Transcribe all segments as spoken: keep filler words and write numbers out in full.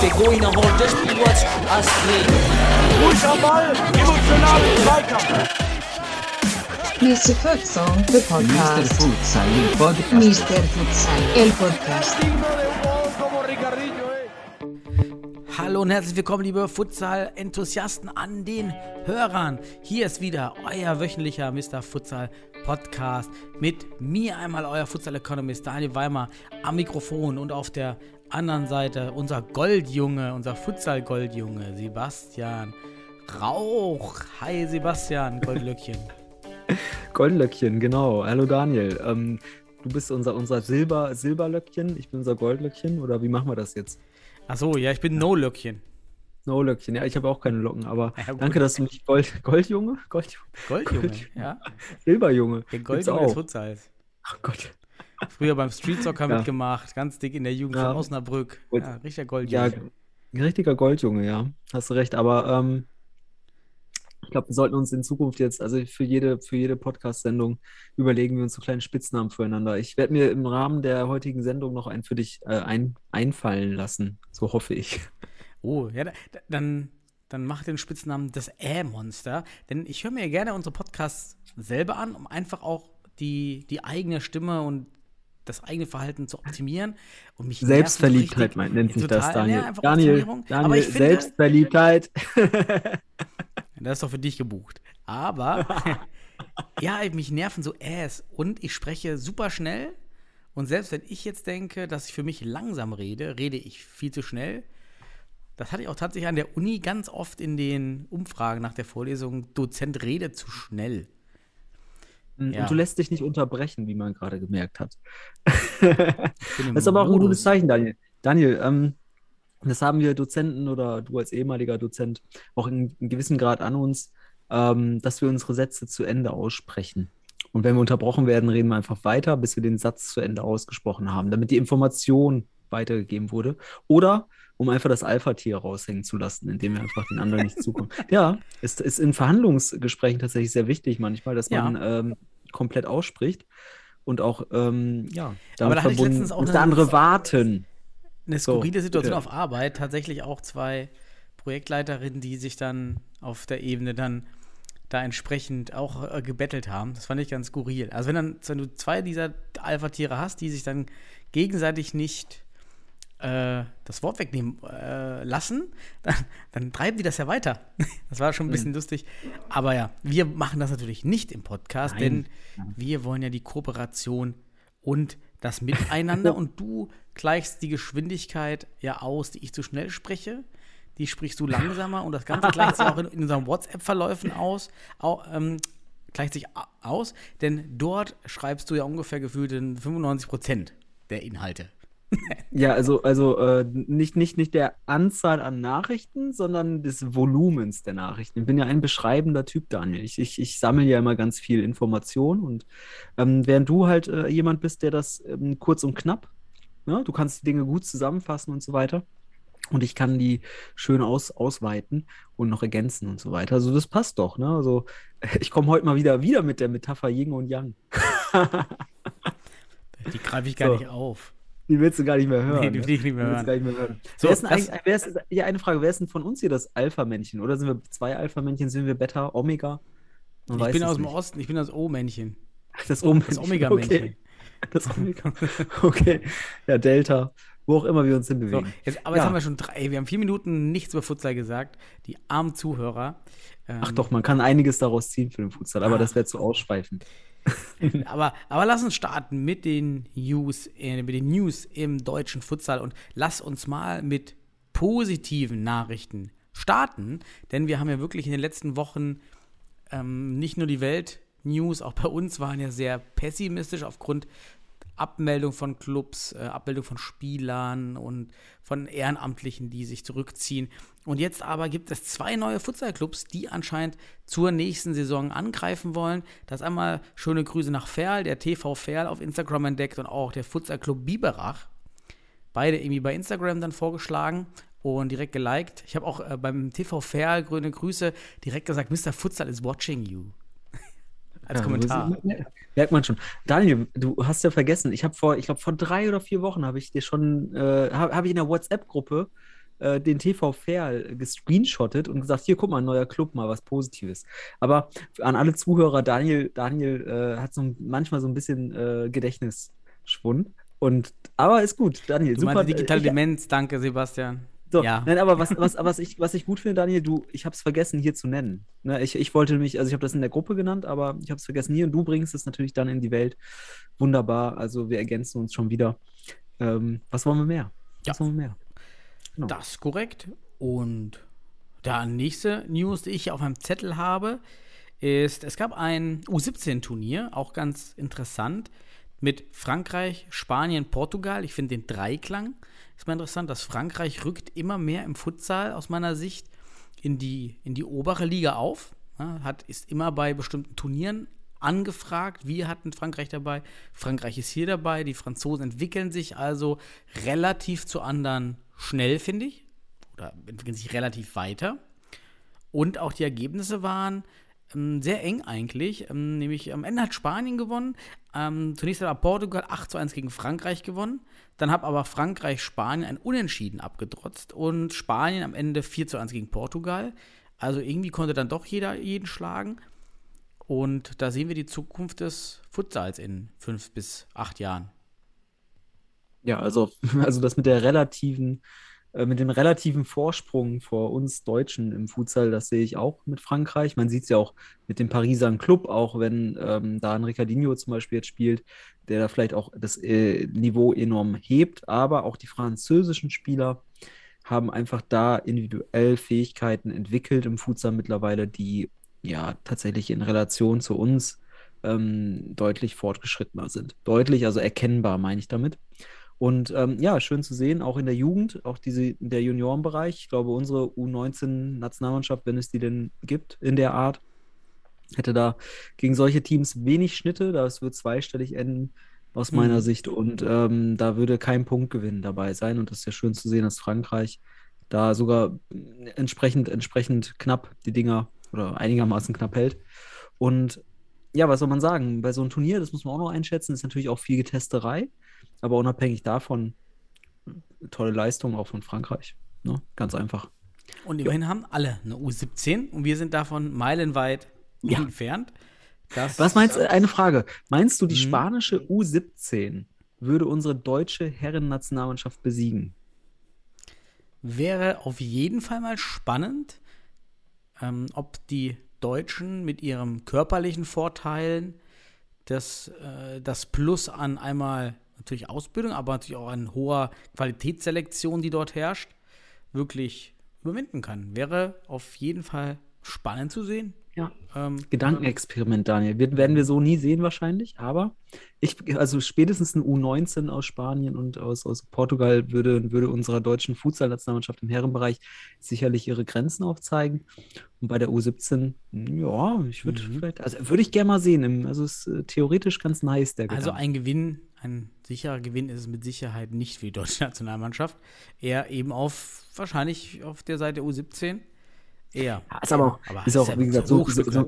Pegou e não volta, pilotos a seguir. Ruhiger Ball, emotionalen Zweikampf. Mister Futsal, the podcast. Mister Futsal, el podcast. Mister Futsal, el podcast. Hallo und herzlich willkommen, liebe Futsal-Enthusiasten an den Hörern. Hier ist wieder euer wöchentlicher Mister Futsal Podcast mit mir einmal euer Futsal-Economist Daniel Weimar am Mikrofon und auf der anderen Seite unser Goldjunge, unser Futsal-Goldjunge Sebastian Rauch. Hi Sebastian, Goldlöckchen. Goldlöckchen, genau. Hallo Daniel. Ähm, du bist unser, unser Silber, Silberlöckchen, ich bin unser Goldlöckchen, oder wie machen wir das jetzt? Achso, ja, ich bin No-Löckchen. No-Löckchen, ja, ich habe auch keine Locken, aber ja, danke, dass du mich Gold, Goldjunge? Goldjunge, Goldjunge, Goldjunge. Ja. Silberjunge. Der Goldjunge des Futsals. Ach Gott. Früher beim Streetsocker ja. mitgemacht, ganz dick in der Jugend ja. von Osnabrück. Ja, richtiger Goldjunge. Ja, ein richtiger Goldjunge, ja, hast du recht, aber ähm, ich glaube, wir sollten uns in Zukunft jetzt, also für jede, für jede Podcast-Sendung überlegen wir uns so kleine Spitznamen füreinander. Ich werde mir im Rahmen der heutigen Sendung noch einen für dich äh, ein, einfallen lassen, so hoffe ich. Oh, ja, da, dann, dann mach den Spitznamen das Ä-Monster, denn ich höre mir gerne unsere Podcasts selber an, um einfach auch die, die eigene Stimme und das eigene Verhalten zu optimieren. Und mich Selbstverliebtheit meint, nennt sich das, Daniel. Ja, Daniel, Daniel aber ich finde, Selbstverliebtheit. Das ist doch für dich gebucht. Aber, ja, mich nerven so Äs und ich spreche super schnell und selbst wenn ich jetzt denke, dass ich für mich langsam rede, rede ich viel zu schnell. Das hatte ich auch tatsächlich an der Uni ganz oft in den Umfragen nach der Vorlesung. Dozent redet zu schnell. Und ja. du lässt dich nicht unterbrechen, wie man gerade gemerkt hat. Das ist aber auch ein gutes Zeichen, Daniel. Daniel, ähm, das haben wir Dozenten oder du als ehemaliger Dozent auch in einem gewissen Grad an uns, ähm, dass wir unsere Sätze zu Ende aussprechen. Und wenn wir unterbrochen werden, reden wir einfach weiter, bis wir den Satz zu Ende ausgesprochen haben, damit die Information weitergegeben wurde. Oder um einfach das Alpha-Tier raushängen zu lassen, indem er einfach den anderen nicht zukommt. Ja, ist, ist in Verhandlungsgesprächen tatsächlich sehr wichtig manchmal, dass ja. man ähm, komplett ausspricht und auch ähm, ja, damit da verbunden ist, dass andere warten. Eine skurrile so, Situation bitte. Auf Arbeit, tatsächlich auch zwei Projektleiterinnen, die sich dann auf der Ebene dann da entsprechend auch äh, gebettelt haben. Das fand ich ganz skurril. Also wenn, dann, wenn du zwei dieser Alpha-Tiere hast, die sich dann gegenseitig nicht das Wort wegnehmen äh, lassen, dann, dann treiben die das ja weiter. Das war schon ein bisschen mhm. lustig. Aber ja, wir machen das natürlich nicht im Podcast, Nein. denn wir wollen ja die Kooperation und das Miteinander und du gleichst die Geschwindigkeit ja aus, die ich zu schnell spreche, die sprichst du langsamer und das Ganze gleicht sich auch in, in unseren WhatsApp-Verläufen aus, auch, ähm, gleicht sich aus, denn dort schreibst du ja ungefähr gefühlt fünfundneunzig Prozent der Inhalte. Ja, also, also äh, nicht, nicht, nicht der Anzahl an Nachrichten, sondern des Volumens der Nachrichten. Ich bin ja ein beschreibender Typ, Daniel. Ich, ich, ich sammle ja immer ganz viel Information und ähm, während du halt äh, jemand bist, der das ähm, kurz und knapp, ne? Du kannst die Dinge gut zusammenfassen und so weiter und ich kann die schön aus, ausweiten und noch ergänzen und so weiter. Also das passt doch, ne? Also ich komme heute mal wieder, wieder mit der Metapher Yin und Yang. Die greife ich gar so. nicht auf. Die willst du gar nicht mehr hören. Nee, die will ich nicht mehr hören. Gar nicht mehr hören. So, wer ist denn das, wer ist, ja, eine Frage, wer ist denn von uns hier das Alpha-Männchen? Oder sind wir zwei Alpha-Männchen? Sind wir Beta, Omega? Man ich bin aus dem nicht. Osten, ich bin das O-Männchen. Das O-Männchen. Das Omega-Männchen. Okay. Das Omega. Okay. Ja, Delta. Wo auch immer wir uns hinbewegen. So, jetzt, aber ja. jetzt haben wir schon drei, wir haben vier Minuten nichts über Futsal gesagt. Die armen Zuhörer. Ähm, Ach doch, man kann einiges daraus ziehen für den Futsal, aber ah. das wäre zu ausschweifend. aber, aber lass uns starten mit den, News, äh, mit den News im deutschen Futsal und lass uns mal mit positiven Nachrichten starten, denn wir haben ja wirklich in den letzten Wochen ähm, nicht nur die Welt-News, auch bei uns waren ja sehr pessimistisch aufgrund Abmeldung von Clubs, äh, Abmeldung von Spielern und von Ehrenamtlichen, die sich zurückziehen. Und jetzt aber gibt es zwei neue Futsal-Clubs, die anscheinend zur nächsten Saison angreifen wollen. Das ist einmal schöne Grüße nach Verl, der T V Verl auf Instagram entdeckt und auch der Futsal-Club Biberach. Beide irgendwie bei Instagram dann vorgeschlagen und direkt geliked. Ich habe auch äh, beim T V Verl grüne Grüße direkt gesagt, Mister Futsal is watching you. als ja, Kommentar. Merkt man schon. Daniel, du hast ja vergessen, ich habe vor, ich glaube vor drei oder vier Wochen habe ich dir schon, äh, habe hab ich in der WhatsApp-Gruppe äh, den T V Verl gescreenshottet und gesagt, hier guck mal, ein neuer Club, mal was Positives. Aber an alle Zuhörer, Daniel, Daniel äh, hat so manchmal so ein bisschen äh, Gedächtnisschwund. Und, aber ist gut, Daniel. Du super digitale Demenz, ich, danke Sebastian. So, ja. Nein, aber was, was, was, ich, was ich gut finde, Daniel, du, ich habe es vergessen, hier zu nennen. Ne, ich, ich wollte mich, also ich habe das in der Gruppe genannt, aber ich habe es vergessen hier und du bringst es natürlich dann in die Welt. Wunderbar, also wir ergänzen uns schon wieder. Ähm, was wollen wir mehr? Ja. Was wollen wir mehr? Genau. Das ist korrekt. Und der nächste News, die ich auf meinem Zettel habe, ist, es gab ein U siebzehn Turnier, auch ganz interessant, mit Frankreich, Spanien, Portugal. Ich finde den Dreiklang ist mal interessant, dass Frankreich rückt immer mehr im Futsal aus meiner Sicht in die, in die obere Liga auf. Ja, hat, ist immer bei bestimmten Turnieren angefragt. Wir hatten Frankreich dabei. Frankreich ist hier dabei. Die Franzosen entwickeln sich also relativ zu anderen schnell, finde ich. Oder entwickeln sich relativ weiter. Und auch die Ergebnisse waren sehr eng eigentlich, nämlich am Ende hat Spanien gewonnen, zunächst hat Portugal acht zu eins gegen Frankreich gewonnen, dann hat aber Frankreich Spanien ein Unentschieden abgetrotzt und Spanien am Ende vier zu eins gegen Portugal, also irgendwie konnte dann doch jeder jeden schlagen und da sehen wir die Zukunft des Futsals in fünf bis acht Jahren. Ja, also, also das mit der relativen Mit dem relativen Vorsprung vor uns Deutschen im Futsal, das sehe ich auch mit Frankreich. Man sieht es ja auch mit dem Pariser Club, auch wenn ähm, da ein Ricardinho zum Beispiel jetzt spielt, der da vielleicht auch das äh, Niveau enorm hebt. Aber auch die französischen Spieler haben einfach da individuell Fähigkeiten entwickelt im Futsal mittlerweile, die ja tatsächlich in Relation zu uns ähm, deutlich fortgeschrittener sind. Deutlich, also erkennbar, meine ich damit. Und ähm, ja, schön zu sehen, auch in der Jugend, auch diese, der Juniorenbereich. Ich glaube, unsere U neunzehn Nationalmannschaft, wenn es die denn gibt in der Art, hätte da gegen solche Teams wenig Schnitte. Das wird zweistellig enden aus meiner mhm. Sicht. Und ähm, da würde kein Punktgewinn dabei sein. Und das ist ja schön zu sehen, dass Frankreich da sogar entsprechend, entsprechend knapp die Dinger oder einigermaßen knapp hält. Und ja, was soll man sagen? Bei so einem Turnier, das muss man auch noch einschätzen, ist natürlich auch viel Getesterei. Aber unabhängig davon, tolle Leistung auch von Frankreich. Ne? Ganz einfach. Und immerhin ja. haben alle eine U siebzehn und wir sind davon meilenweit ja. entfernt. Das Was meinst du? Eine Frage. Meinst du, die spanische U siebzehn würde unsere deutsche Herren-Nationalmannschaft besiegen? Wäre auf jeden Fall mal spannend, ähm, ob die Deutschen mit ihrem körperlichen Vorteilen das, äh, das Plus an einmal natürlich Ausbildung, aber natürlich auch an hoher Qualitätsselektion, die dort herrscht, wirklich überwinden kann. Wäre auf jeden Fall spannend zu sehen. Ja. Ähm, Gedankenexperiment, Daniel. Wir, werden wir so nie sehen wahrscheinlich, aber ich, also spätestens ein U neunzehn aus Spanien und aus, aus Portugal würde, würde unserer deutschen Futsal-Nationalmannschaft im Herrenbereich sicherlich ihre Grenzen aufzeigen. Und bei der U siebzehn, ja, ich würde mhm. vielleicht, also würde ich gerne mal sehen. Im, also ist äh, theoretisch ganz nice, der Gedanke. Also ein Gewinn, ein sicherer Gewinn ist es mit Sicherheit nicht für die deutsche Nationalmannschaft. Eher eben auf, wahrscheinlich auf der Seite U siebzehn. Ja, ist aber auch, aber ist auch ist wie gesagt, so, so, so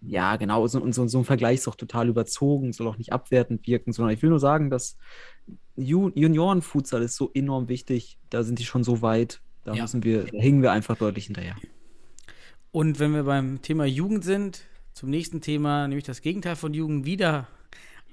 ja, genau, so, so, so ein Vergleich ist auch total überzogen, soll auch nicht abwertend wirken, sondern ich will nur sagen, dass Ju- Junioren-Futsal ist so enorm wichtig, da sind die schon so weit, da ja. müssen wir, da hängen wir einfach deutlich hinterher. Und wenn wir beim Thema Jugend sind, zum nächsten Thema, nämlich das Gegenteil von Jugend, wieder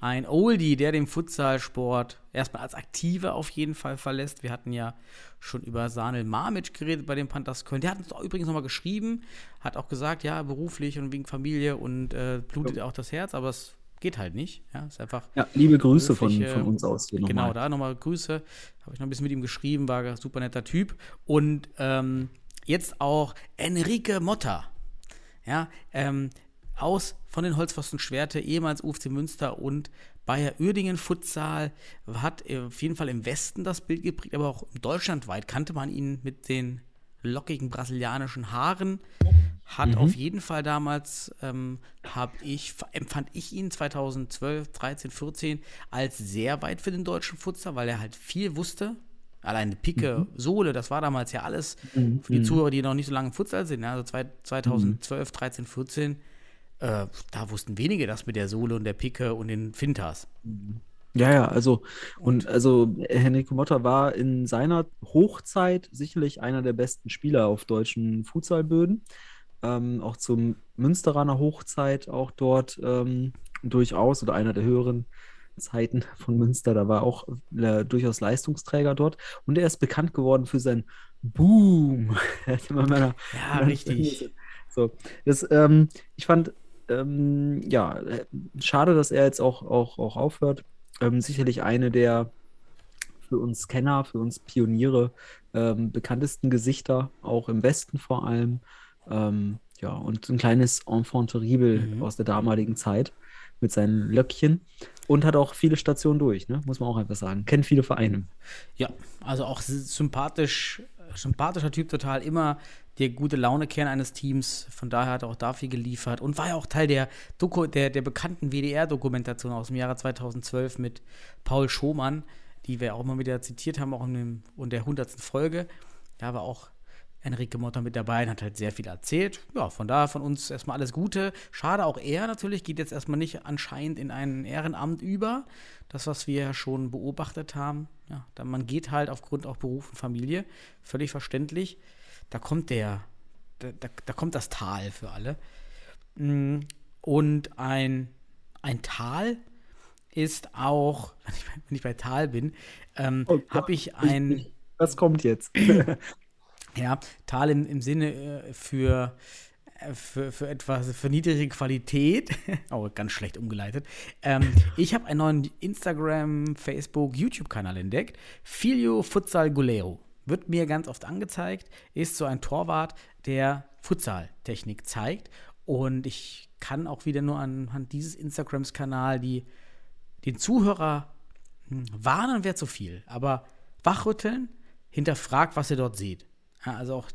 ein Oldie, der den Futsalsport erstmal als Aktive auf jeden Fall verlässt. Wir hatten ja schon über Sanel Mamic geredet bei den Panthers Köln. Der hat uns auch übrigens nochmal geschrieben, hat auch gesagt, ja, beruflich und wegen Familie und äh, blutet ja. auch das Herz, aber es geht halt nicht. Ja, ist einfach ja, liebe Grüße von, von uns aus. Genau, nochmal. Da nochmal Grüße. Habe ich noch ein bisschen mit ihm geschrieben, war ein super netter Typ. Und ähm, jetzt auch Henrique Motta. Ja, ähm, aus von den Holzpfosten Schwerte, ehemals U F C Münster und Bayer Uerdingen Futsal, hat auf jeden Fall im Westen das Bild geprägt, aber auch deutschlandweit kannte man ihn mit den lockigen brasilianischen Haaren, hat mhm. auf jeden Fall damals, ähm, hab ich, empfand ich ihn zweitausendzwölf, dreizehn, vierzehn als sehr weit für den deutschen Futsal, weil er halt viel wusste, alleine Picke, mhm. Sohle, das war damals ja alles, mhm. für die Zuhörer, die noch nicht so lange im Futsal sind, also zweitausendzwölf, dreizehn, vierzehn, äh, da wussten wenige das mit der Sohle und der Picke und den Fintas. Ja, ja, also und also Henrique Motta war in seiner Hochzeit sicherlich einer der besten Spieler auf deutschen Futsalböden. Ähm, auch zum Münsteraner Hochzeit auch dort ähm, durchaus oder einer der höheren Zeiten von Münster, da war auch äh, durchaus Leistungsträger dort und er ist bekannt geworden für seinen Boom. meiner, ja, richtig. So, das, ähm, ich fand, ähm, ja, schade, dass er jetzt auch, auch, auch aufhört. Ähm, sicherlich eine der für uns Kenner, für uns Pioniere ähm, bekanntesten Gesichter, auch im Westen vor allem. Ähm, ja, und ein kleines Enfant terrible mhm. aus der damaligen Zeit mit seinen Löckchen. Und hat auch viele Stationen durch, ne? Muss man auch einfach sagen. Kennt viele Vereine. Ja, also auch sympathisch, sympathischer Typ total. Immer der gute Laune-Kern eines Teams. Von daher hat er auch da viel geliefert. Und war ja auch Teil der, Doku, der, der bekannten W D R-Dokumentation aus dem Jahre zweitausendzwölf mit Paul Schomann, die wir auch immer wieder zitiert haben, auch in, dem, in der hundertsten Folge. Da war auch Henrique Motta mit dabei und hat halt sehr viel erzählt. Ja, von daher von uns erstmal alles Gute. Schade, auch er natürlich geht jetzt erstmal nicht anscheinend in ein Ehrenamt über. Das, was wir ja schon beobachtet haben. Ja, dann man geht halt aufgrund auch Beruf und Familie. Völlig verständlich. Da kommt der, da, da, da kommt das Tal für alle. Und ein, ein Tal ist auch, wenn ich, wenn ich bei Tal bin, ähm, oh, habe ich ein... Was kommt jetzt? Ja, Tal im, im Sinne äh, für, äh, für, für etwas, für niedrige Qualität. Oh, ganz schlecht umgeleitet. Ähm, ich habe einen neuen Instagram, Facebook, YouTube-Kanal entdeckt. Filio Futsal Goleiro. Wird mir ganz oft angezeigt. Ist so ein Torwart, der Futsal-Technik zeigt. Und ich kann auch wieder nur anhand dieses Instagrams-Kanal die, den Zuhörer hm, warnen, wäre zu viel. Aber wachrütteln, hinterfragt, was ihr dort seht. Also auch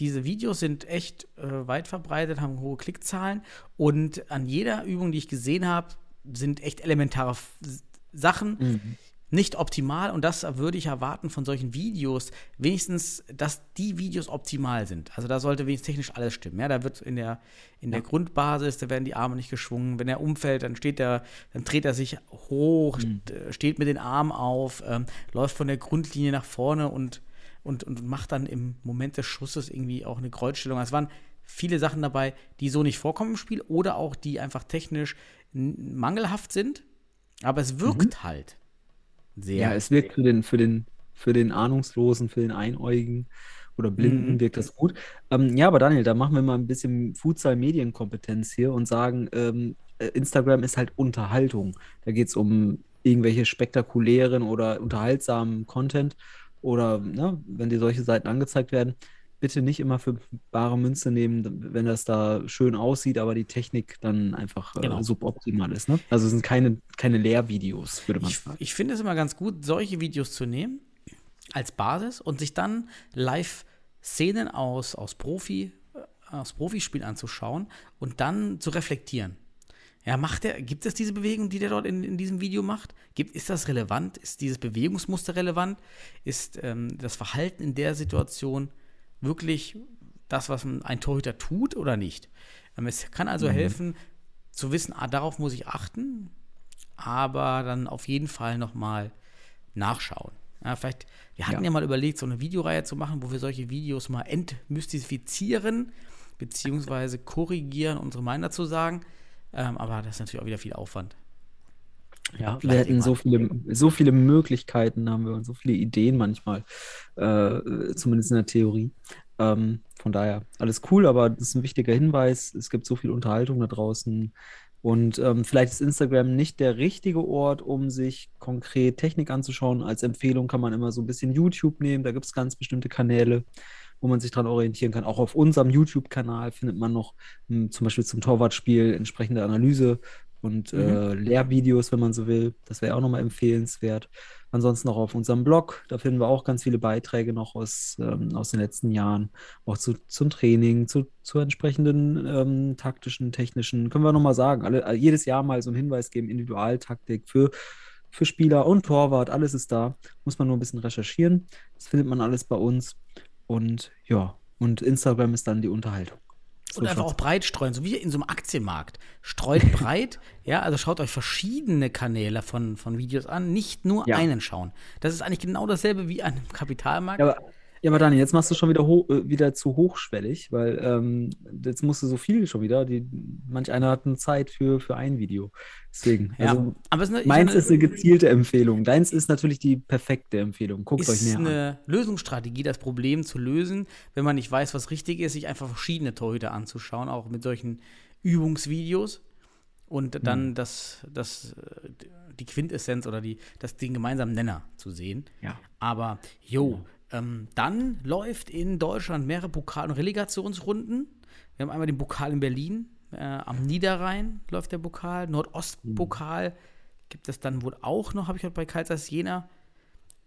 diese Videos sind echt äh, weit verbreitet, haben hohe Klickzahlen und an jeder Übung, die ich gesehen habe, sind echt elementare F- Sachen mhm. nicht optimal und das würde ich erwarten von solchen Videos, wenigstens, dass die Videos optimal sind. Also da sollte wenigstens technisch alles stimmen. Ja, da wird in der, in der ja. Grundbasis, da werden die Arme nicht geschwungen, wenn er umfällt, dann steht er, dann dreht er sich hoch, mhm. steht mit den Armen auf, ähm, läuft von der Grundlinie nach vorne und Und, und macht dann im Moment des Schusses irgendwie auch eine Kreuzstellung. Es waren viele Sachen dabei, die so nicht vorkommen im Spiel oder auch die einfach technisch n- mangelhaft sind. Aber es wirkt mhm. halt sehr. Ja, es wirkt für den, für den, für den Ahnungslosen, für den Einäugigen oder Blinden mhm. wirkt das gut. Ähm, ja, aber Daniel, da machen wir mal ein bisschen Futsal-Medienkompetenz hier und sagen, ähm, Instagram ist halt Unterhaltung. Da geht es um irgendwelche spektakulären oder unterhaltsamen Content. Oder ne, wenn dir solche Seiten angezeigt werden, bitte nicht immer für bare Münze nehmen, wenn das da schön aussieht, aber die Technik dann einfach genau. äh, suboptimal ist. Ne? Also es sind keine, keine Lehrvideos, würde man ich, sagen. Ich finde es immer ganz gut, solche Videos zu nehmen als Basis und sich dann Live-Szenen aus, aus, Profi, aus Profispielen anzuschauen und dann zu reflektieren. Ja, macht der, gibt es diese Bewegung, die der dort in, in diesem Video macht? Gibt, ist das relevant? Ist dieses Bewegungsmuster relevant? Ist ähm, das Verhalten in der Situation wirklich das, was ein Torhüter tut oder nicht? Ähm, es kann also mhm. helfen, zu wissen, ah, darauf muss ich achten, aber dann auf jeden Fall nochmal nachschauen. Ja, vielleicht, wir hatten ja. ja mal überlegt, so eine Videoreihe zu machen, wo wir solche Videos mal entmystifizieren, beziehungsweise korrigieren, unsere Meinung dazu sagen. Ähm, aber das ist natürlich auch wieder viel Aufwand. Ja, wir hätten so viele, so viele Möglichkeiten, haben wir und so viele Ideen manchmal, äh, zumindest in der Theorie. Ähm, von daher alles cool, aber das ist ein wichtiger Hinweis. Es gibt so viel Unterhaltung da draußen und ähm, vielleicht ist Instagram nicht der richtige Ort, um sich konkret Technik anzuschauen. Als Empfehlung kann man immer so ein bisschen YouTube nehmen, da gibt es ganz bestimmte Kanäle, wo man sich dran orientieren kann. Auch auf unserem YouTube-Kanal findet man noch m, zum Beispiel zum Torwartspiel entsprechende Analyse und mhm. äh, Lehrvideos, wenn man so will. Das wäre auch nochmal empfehlenswert. Ansonsten auch auf unserem Blog, da finden wir auch ganz viele Beiträge noch aus, ähm, aus den letzten Jahren, auch zu, zum Training, zu, zu entsprechenden ähm, taktischen, technischen, können wir nochmal sagen, alle, jedes Jahr mal so einen Hinweis geben, Individualtaktik für für Spieler und Torwart, alles ist da. Muss man nur ein bisschen recherchieren. Das findet man alles bei uns. Und ja, und Instagram ist dann die Unterhaltung. Und einfach auch breit streuen, so wie in so einem Aktienmarkt. Streut breit, ja, also schaut euch verschiedene Kanäle von, von Videos an, nicht nur ja. einen schauen. Das ist eigentlich genau dasselbe wie an einem Kapitalmarkt. Ja, aber, ja, aber Daniel, jetzt machst du schon wieder, ho- wieder zu hochschwellig, weil ähm, jetzt musst du so viel schon wieder, die, manch einer hat eine Zeit für, für ein Video. Deswegen, ja. also, aber es ist eine, meins ist eine gezielte Empfehlung, deins ist natürlich die perfekte Empfehlung, guckt euch näher an. Ist eine Lösungsstrategie, das Problem zu lösen, wenn man nicht weiß, was richtig ist, sich einfach verschiedene Torhüter anzuschauen, auch mit solchen Übungsvideos und dann mhm. das, das, die Quintessenz oder die, das, den gemeinsamen Nenner zu sehen. Ja. Aber jo, ja. ähm, dann läuft in Deutschland mehrere Pokal- und Relegationsrunden. Wir haben einmal den Pokal in Berlin, Äh, am Niederrhein läuft der Pokal, Nordostpokal gibt es dann wohl auch noch, habe ich heute bei Carl Zeiss Jena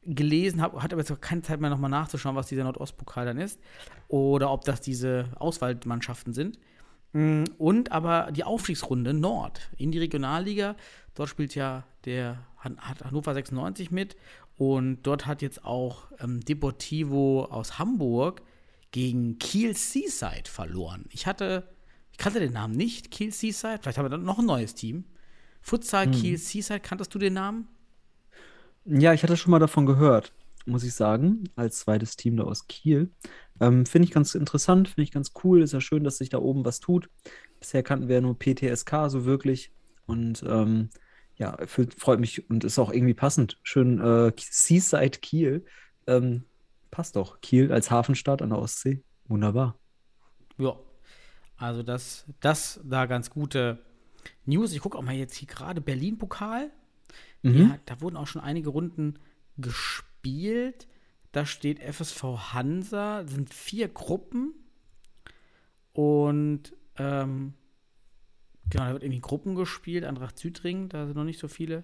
gelesen, hab, hatte aber jetzt keine Zeit mehr nochmal nachzuschauen, was dieser Nordostpokal dann ist oder ob das diese Auswahlmannschaften sind. Mhm. Und aber die Aufstiegsrunde Nord in die Regionalliga, dort spielt ja der hat Hannover sechsundneunzig mit und dort hat jetzt auch ähm, Deportivo aus Hamburg gegen Kiel Seaside verloren. Ich hatte Ich kannte den Namen nicht, Kiel Seaside. Vielleicht haben wir dann noch ein neues Team. Futsal hm. Kiel Seaside, kanntest du den Namen? Ja, ich hatte schon mal davon gehört, muss ich sagen, als zweites Team da aus Kiel. Ähm, finde ich ganz interessant, finde ich ganz cool. Ist ja schön, dass sich da oben was tut. Bisher kannten wir ja nur P T S K so wirklich. Und ähm, ja, freut mich und ist auch irgendwie passend. Schön äh, Seaside Kiel. Ähm, passt doch. Kiel als Hafenstadt an der Ostsee. Wunderbar. Ja. Also das, das da ganz gute News. Ich gucke auch mal jetzt hier gerade Berlin-Pokal. Mhm. Ja, da wurden auch schon einige Runden gespielt. Da steht F S V Hansa. Das sind vier Gruppen. Und ähm, genau, da wird irgendwie Gruppen gespielt. Eintracht Südring, da sind noch nicht so viele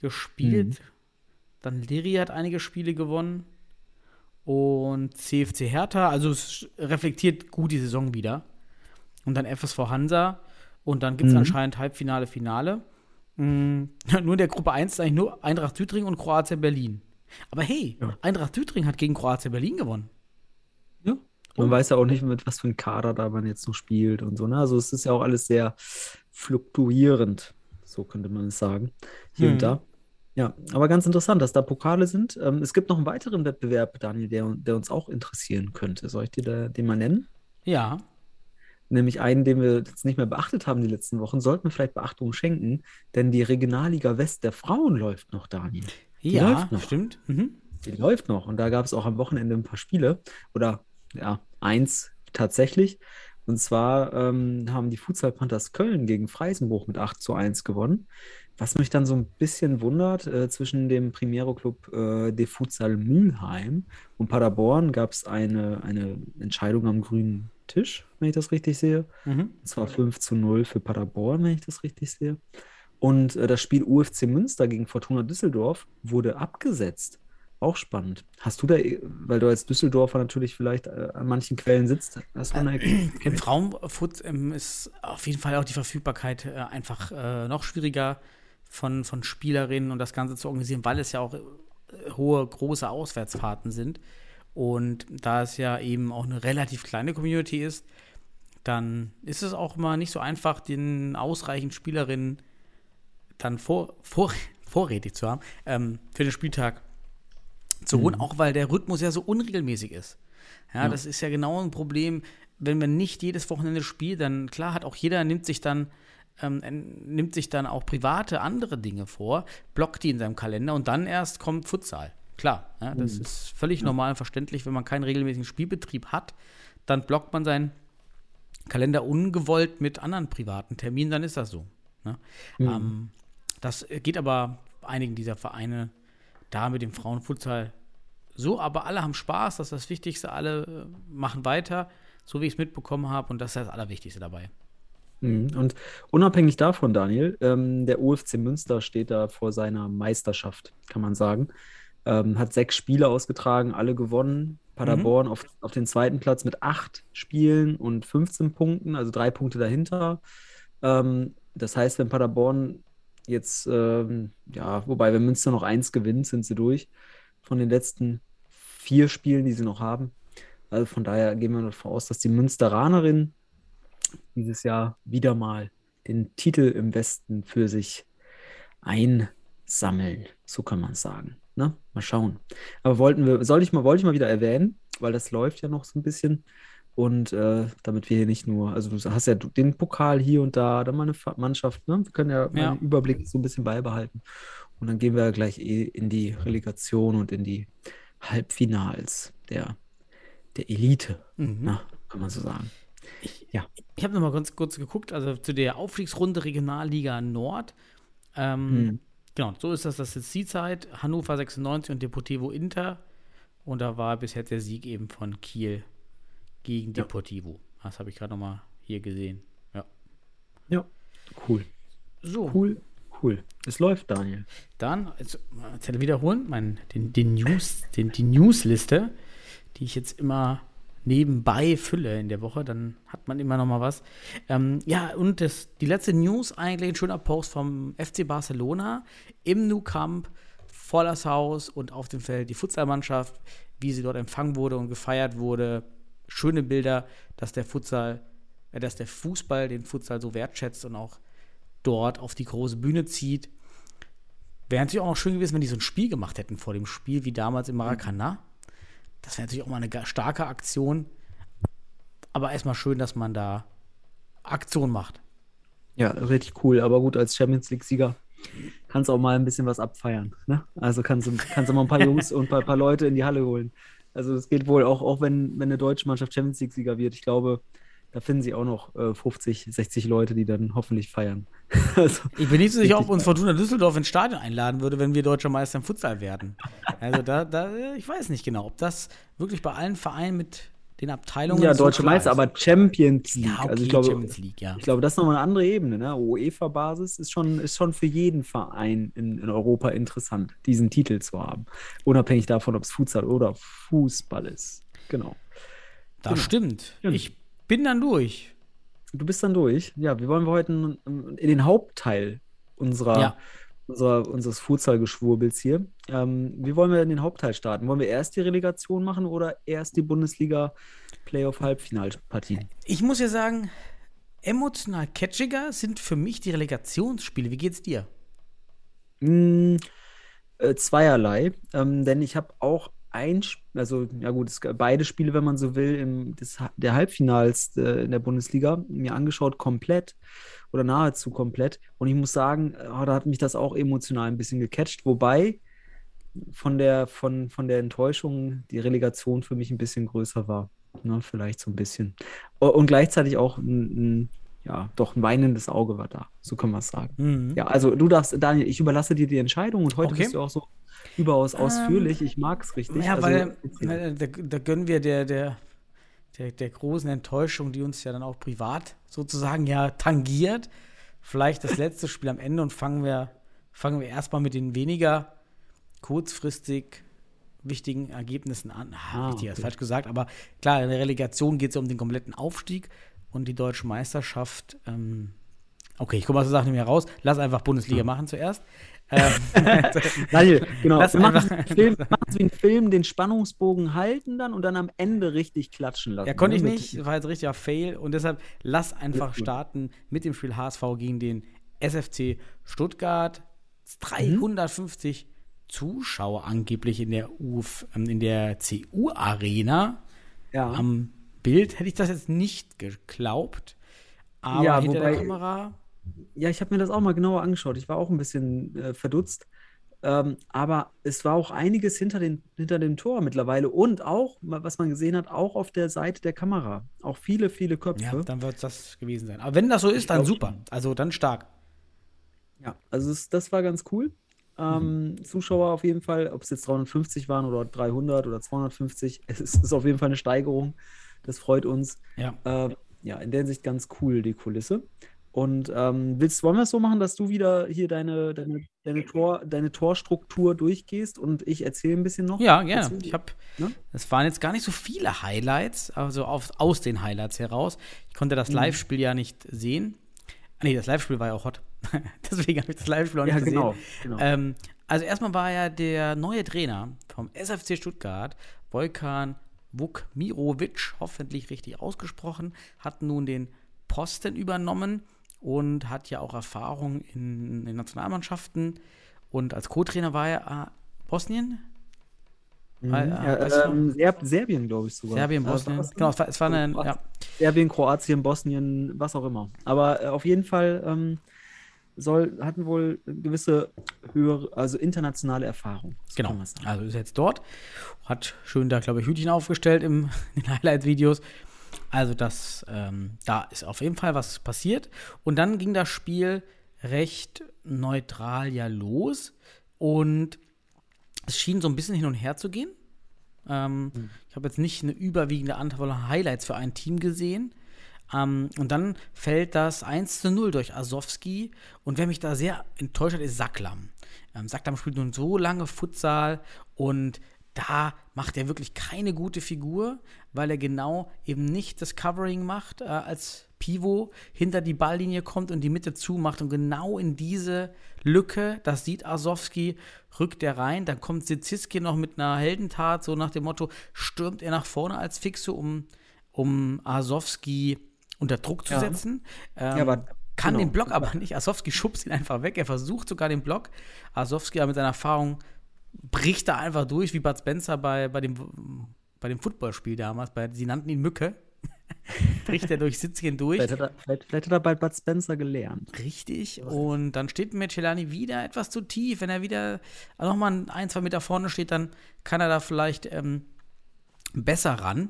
gespielt. Mhm. Dann Liri hat einige Spiele gewonnen. Und C F C Hertha. Also es reflektiert gut die Saison wieder. Und dann F S V Hansa. Und dann gibt es mhm. anscheinend Halbfinale, Finale. Mhm. Nur in der Gruppe eins ist eigentlich nur Eintracht Südring und Kroatia Berlin. Aber hey, ja. Eintracht Südring hat gegen Kroatia Berlin gewonnen. Ja. Man und weiß ja auch nicht, mit was für einem Kader da man jetzt noch spielt und so. Ne? Also es ist ja auch alles sehr fluktuierend. So könnte man es sagen. Hier mhm. und da. Ja, aber ganz interessant, dass da Pokale sind. Ähm, es gibt noch einen weiteren Wettbewerb, Daniel, der, der uns auch interessieren könnte. Soll ich dir da, den mal nennen? Ja. Nämlich einen, den wir jetzt nicht mehr beachtet haben die letzten Wochen. Sollten wir vielleicht Beachtung schenken, denn die Regionalliga West der Frauen läuft noch, Daniel. Die ja, läuft noch. Stimmt. Mhm. Die läuft noch. Und da gab es auch am Wochenende ein paar Spiele. Oder, ja, eins tatsächlich. Und zwar ähm, haben die Futsal-Panthers Köln ggegen Freisenbruch mit acht zu eins gewonnen. Was mich dann so ein bisschen wundert, äh, zwischen dem Primero-Club äh, de Futsal Mülheim und Paderborn gab es eine, eine Entscheidung am grünen Tisch, wenn ich das richtig sehe. Mhm. Und zwar fünf zu null für Paderborn, wenn ich das richtig sehe. Und äh, das Spiel U F C Münster gegen Fortuna Düsseldorf wurde abgesetzt. Auch spannend. Hast du da, weil du als Düsseldorfer natürlich vielleicht äh, an manchen Quellen sitzt, hast du eine äh, Im Frauenfut ähm, ist auf jeden Fall auch die Verfügbarkeit äh, einfach äh, noch schwieriger von, von Spielerinnen und das Ganze zu organisieren, weil es ja auch hohe, große Auswärtsfahrten sind. Und da es ja eben auch eine relativ kleine Community ist, dann ist es auch mal nicht so einfach, den ausreichend Spielerinnen dann vor, vor, vorrätig zu haben, ähm, für den Spieltag zu holen, mhm. auch weil der Rhythmus ja so unregelmäßig ist. Ja, ja, das ist ja genau ein Problem, wenn man nicht jedes Wochenende spielt, dann klar hat auch jeder, nimmt sich dann Ähm, nimmt sich dann auch private andere Dinge vor, blockt die in seinem Kalender und dann erst kommt Futsal. Klar, ja, das mhm. ist völlig ja. normal und verständlich, wenn man keinen regelmäßigen Spielbetrieb hat, dann blockt man seinen Kalender ungewollt mit anderen privaten Terminen, dann ist das so. Ne? Mhm. Ähm, das geht aber einigen dieser Vereine da mit dem Frauenfutsal so, aber alle haben Spaß, das ist das Wichtigste, alle machen weiter, so wie ich es mitbekommen habe und das ist das Allerwichtigste dabei. Und unabhängig davon, Daniel, ähm, der U F C Münster steht da vor seiner Meisterschaft, kann man sagen. Ähm, hat sechs Spiele ausgetragen, alle gewonnen. Paderborn mhm. auf, auf den zweiten Platz mit acht Spielen und fünfzehn Punkten, also drei Punkte dahinter. Ähm, das heißt, wenn Paderborn jetzt, ähm, ja, wobei, wenn Münster noch eins gewinnt, sind sie durch. Von den letzten vier Spielen, die sie noch haben. Also von daher gehen wir davon aus, dass die Münsteranerin dieses Jahr wieder mal den Titel im Westen für sich einsammeln. So kann man es sagen. Ne? Mal schauen. Aber wollten wir, soll ich mal, wollte ich mal wieder erwähnen, weil das läuft ja noch so ein bisschen. Und äh, damit wir hier nicht nur, also du hast ja den Pokal hier und da, dann mal eine Mannschaft, ne? Wir können ja, ja. einen Überblick so ein bisschen beibehalten. Und dann gehen wir ja gleich eh in die Relegation und in die Halbfinals der, der Elite, mhm. Na, kann man so sagen. Ich, ja. ich habe nochmal ganz kurz geguckt, also zu der Aufstiegsrunde Regionalliga Nord. Ähm, mhm. Genau, so ist das, das jetzt Seaside, Hannover sechsundneunzig und Deportivo Inter. Und da war bisher der Sieg eben von Kiel gegen ja. Deportivo. Das habe ich gerade nochmal hier gesehen. Ja. Ja, cool. So. Cool, cool. Es läuft, Daniel. Dann, jetzt, jetzt wiederholen, mein, den, den News, den, die Newsliste, die ich jetzt immer nebenbei fülle in der Woche, dann hat man immer noch mal was. Ähm, ja, und das, die letzte News eigentlich, ein schöner Post vom F C Barcelona im Nou Camp, volles Haus und auf dem Feld die Futsalmannschaft, wie sie dort empfangen wurde und gefeiert wurde. Schöne Bilder, dass der Futsal, äh, dass der Fußball den Futsal so wertschätzt und auch dort auf die große Bühne zieht. Wäre natürlich auch noch schön gewesen, wenn die so ein Spiel gemacht hätten vor dem Spiel, wie damals im Maracanã. Das wäre natürlich auch mal eine starke Aktion. Aber erstmal schön, dass man da Aktion macht. Ja, richtig cool. Aber gut, als Champions-League-Sieger kannst du auch mal ein bisschen was abfeiern. Ne? Also kannst du kannst mal ein paar Jungs und ein paar, paar Leute in die Halle holen. Also das geht wohl auch, auch wenn, wenn eine deutsche Mannschaft Champions-League-Sieger wird. Ich glaube, da finden sie auch noch äh, fünfzig, sechzig Leute, die dann hoffentlich feiern. Also, ich bin nicht so sicher, ob uns Fortuna Düsseldorf ins Stadion einladen würde, wenn wir Deutscher Meister im Futsal werden. Also da, da, ich weiß nicht genau, ob das wirklich bei allen Vereinen mit den Abteilungen ja, so Deutsche Meister, ist. Aber Champions League. Ja, okay, also ich glaube, Champions League, ja. Ich glaube, das ist nochmal eine andere Ebene. Ne? UEFA-Basis ist schon, ist schon für jeden Verein in, in Europa interessant, diesen Titel zu haben. Unabhängig davon, ob es Futsal oder Fußball ist. Genau. Das genau. stimmt. Ja. Ich bin dann durch. Du bist dann durch. Ja, wir wollen heute in den Hauptteil unserer, ja. unserer, unseres Futsal-Geschwurbels hier. Ähm, wie wollen wir in den Hauptteil starten? Wollen wir erst die Relegation machen oder erst die Bundesliga-Playoff-Halbfinalpartien? Ich muss ja sagen, emotional catchiger sind für mich die Relegationsspiele. Wie geht's dir? Mm, äh, zweierlei. Ähm, denn ich habe auch ein, also ja gut, es, beide Spiele, wenn man so will, im, des, der Halbfinals äh, in der Bundesliga mir angeschaut, komplett oder nahezu komplett. Und ich muss sagen, oh, da hat mich das auch emotional ein bisschen gecatcht, wobei von der, von, von der Enttäuschung die Relegation für mich ein bisschen größer war. Ne? Vielleicht so ein bisschen. Und gleichzeitig auch ein, ein ja, doch ein weinendes Auge war da, so kann man es sagen. Mhm. Ja, also du darfst, Daniel, ich überlasse dir die Entscheidung und heute okay. bist du auch so überaus ausführlich, ähm, ich mag es richtig. Ja, also, weil ja. Da, da gönnen wir der, der, der, der großen Enttäuschung, die uns ja dann auch privat sozusagen ja tangiert, vielleicht das letzte Spiel am Ende und fangen wir, fangen wir erstmal mit den weniger kurzfristig wichtigen Ergebnissen an. Ah, richtig, okay. falsch gesagt, aber klar, in der Relegation geht es ja um den kompletten Aufstieg und die deutsche Meisterschaft. Ähm, okay, ich komme aus der Sache nicht mehr raus, lass einfach Bundesliga ja. machen zuerst. Daniel, genau. Wir machen es wie ein Film, den Spannungsbogen halten dann und dann am Ende richtig klatschen lassen. Ja, konnte ich nicht, war jetzt richtiger Fail und deshalb lass einfach starten mit dem Spiel H S V gegen den S F C Stuttgart. dreihundertfünfzig mhm. Zuschauer angeblich in der, Uf, in der C U Arena. Ja. Am Bild hätte ich das jetzt nicht geglaubt, aber ja, hinter der Kamera. Ja, ich habe mir das auch mal genauer angeschaut. Ich war auch ein bisschen äh, verdutzt. Ähm, aber es war auch einiges hinter, den, hinter dem Tor mittlerweile. Und auch, was man gesehen hat, auch auf der Seite der Kamera. Auch viele, viele Köpfe. Ja, dann wird es das gewesen sein. Aber wenn das so ist, dann super. Also dann stark. Ja, also es, das war ganz cool. Ähm, mhm. Zuschauer auf jeden Fall, ob es jetzt dreihundertfünfzig waren oder dreihundert oder zweihundertfünfzig. Es ist, ist auf jeden Fall eine Steigerung. Das freut uns. Ja, ähm, ja in der Hinsicht ganz cool, die Kulisse. Und ähm, willst, wollen wir es so machen, dass du wieder hier deine, deine, deine, Tor, deine Torstruktur durchgehst und ich erzähle ein bisschen noch? Ja, gerne. Dazu. Ich hab, ne? Das waren jetzt gar nicht so viele Highlights, also auf, aus den Highlights heraus. Ich konnte das Live-Spiel mhm. ja nicht sehen. Nee, das Live-Spiel war ja auch hot. Deswegen habe ich das Live-Spiel auch nicht ja, gesehen. Genau, genau. Ähm, also erstmal war ja der neue Trainer vom S F C Stuttgart, Volkan Vukmirovic, hoffentlich richtig ausgesprochen, hat nun den Posten übernommen und hat ja auch Erfahrung in den Nationalmannschaften. Und als Co-Trainer war er äh, Bosnien? Mhm. Äh, äh, ja, ähm, Serb Serbien, glaube ich sogar. Serbien, Bosnien. Also, genau, es war, es war eine, ja. Serbien, Kroatien, Bosnien, was auch immer. Aber äh, auf jeden Fall ähm, soll, hatten wohl gewisse höhere, also internationale Erfahrung. So genau, also ist jetzt dort. Hat schön da, glaube ich, Hütchen aufgestellt im, in den Highlight-Videos. Also das, ähm, da ist auf jeden Fall was passiert. Und dann ging das Spiel recht neutral ja los und es schien so ein bisschen hin und her zu gehen. Ähm, mhm. Ich habe jetzt nicht eine überwiegende Anzahl an Highlights für ein Team gesehen. Ähm, und dann fällt das eins zu null durch Arsowski. Und wer mich da sehr enttäuscht hat, ist Saglam. Ähm, Saglam spielt nun so lange Futsal und da macht er wirklich keine gute Figur, weil er genau eben nicht das Covering macht, äh, als Pivot hinter die Balllinie kommt und die Mitte zumacht. Und genau in diese Lücke, das sieht Arsowski, rückt er rein. Dann kommt Siziski noch mit einer Heldentat, so nach dem Motto, stürmt er nach vorne als Fixo, um, um Arsowski unter Druck zu ja. setzen. Ähm, ja, aber kann genau. den Block aber nicht. Arsowski schubst ihn einfach weg. Er versucht sogar den Block. Arsowski aber mit seiner Erfahrung bricht da einfach durch, wie Bud Spencer bei, bei dem, bei dem Footballspiel damals. Bei, sie nannten ihn Mücke. bricht er durch Sitzchen durch. Vielleicht hat er, vielleicht, vielleicht hat er bei Bud Spencer gelernt. Richtig. Und dann steht Michelani wieder etwas zu tief. Wenn er wieder nochmal ein, zwei Meter vorne steht, dann kann er da vielleicht ähm, besser ran.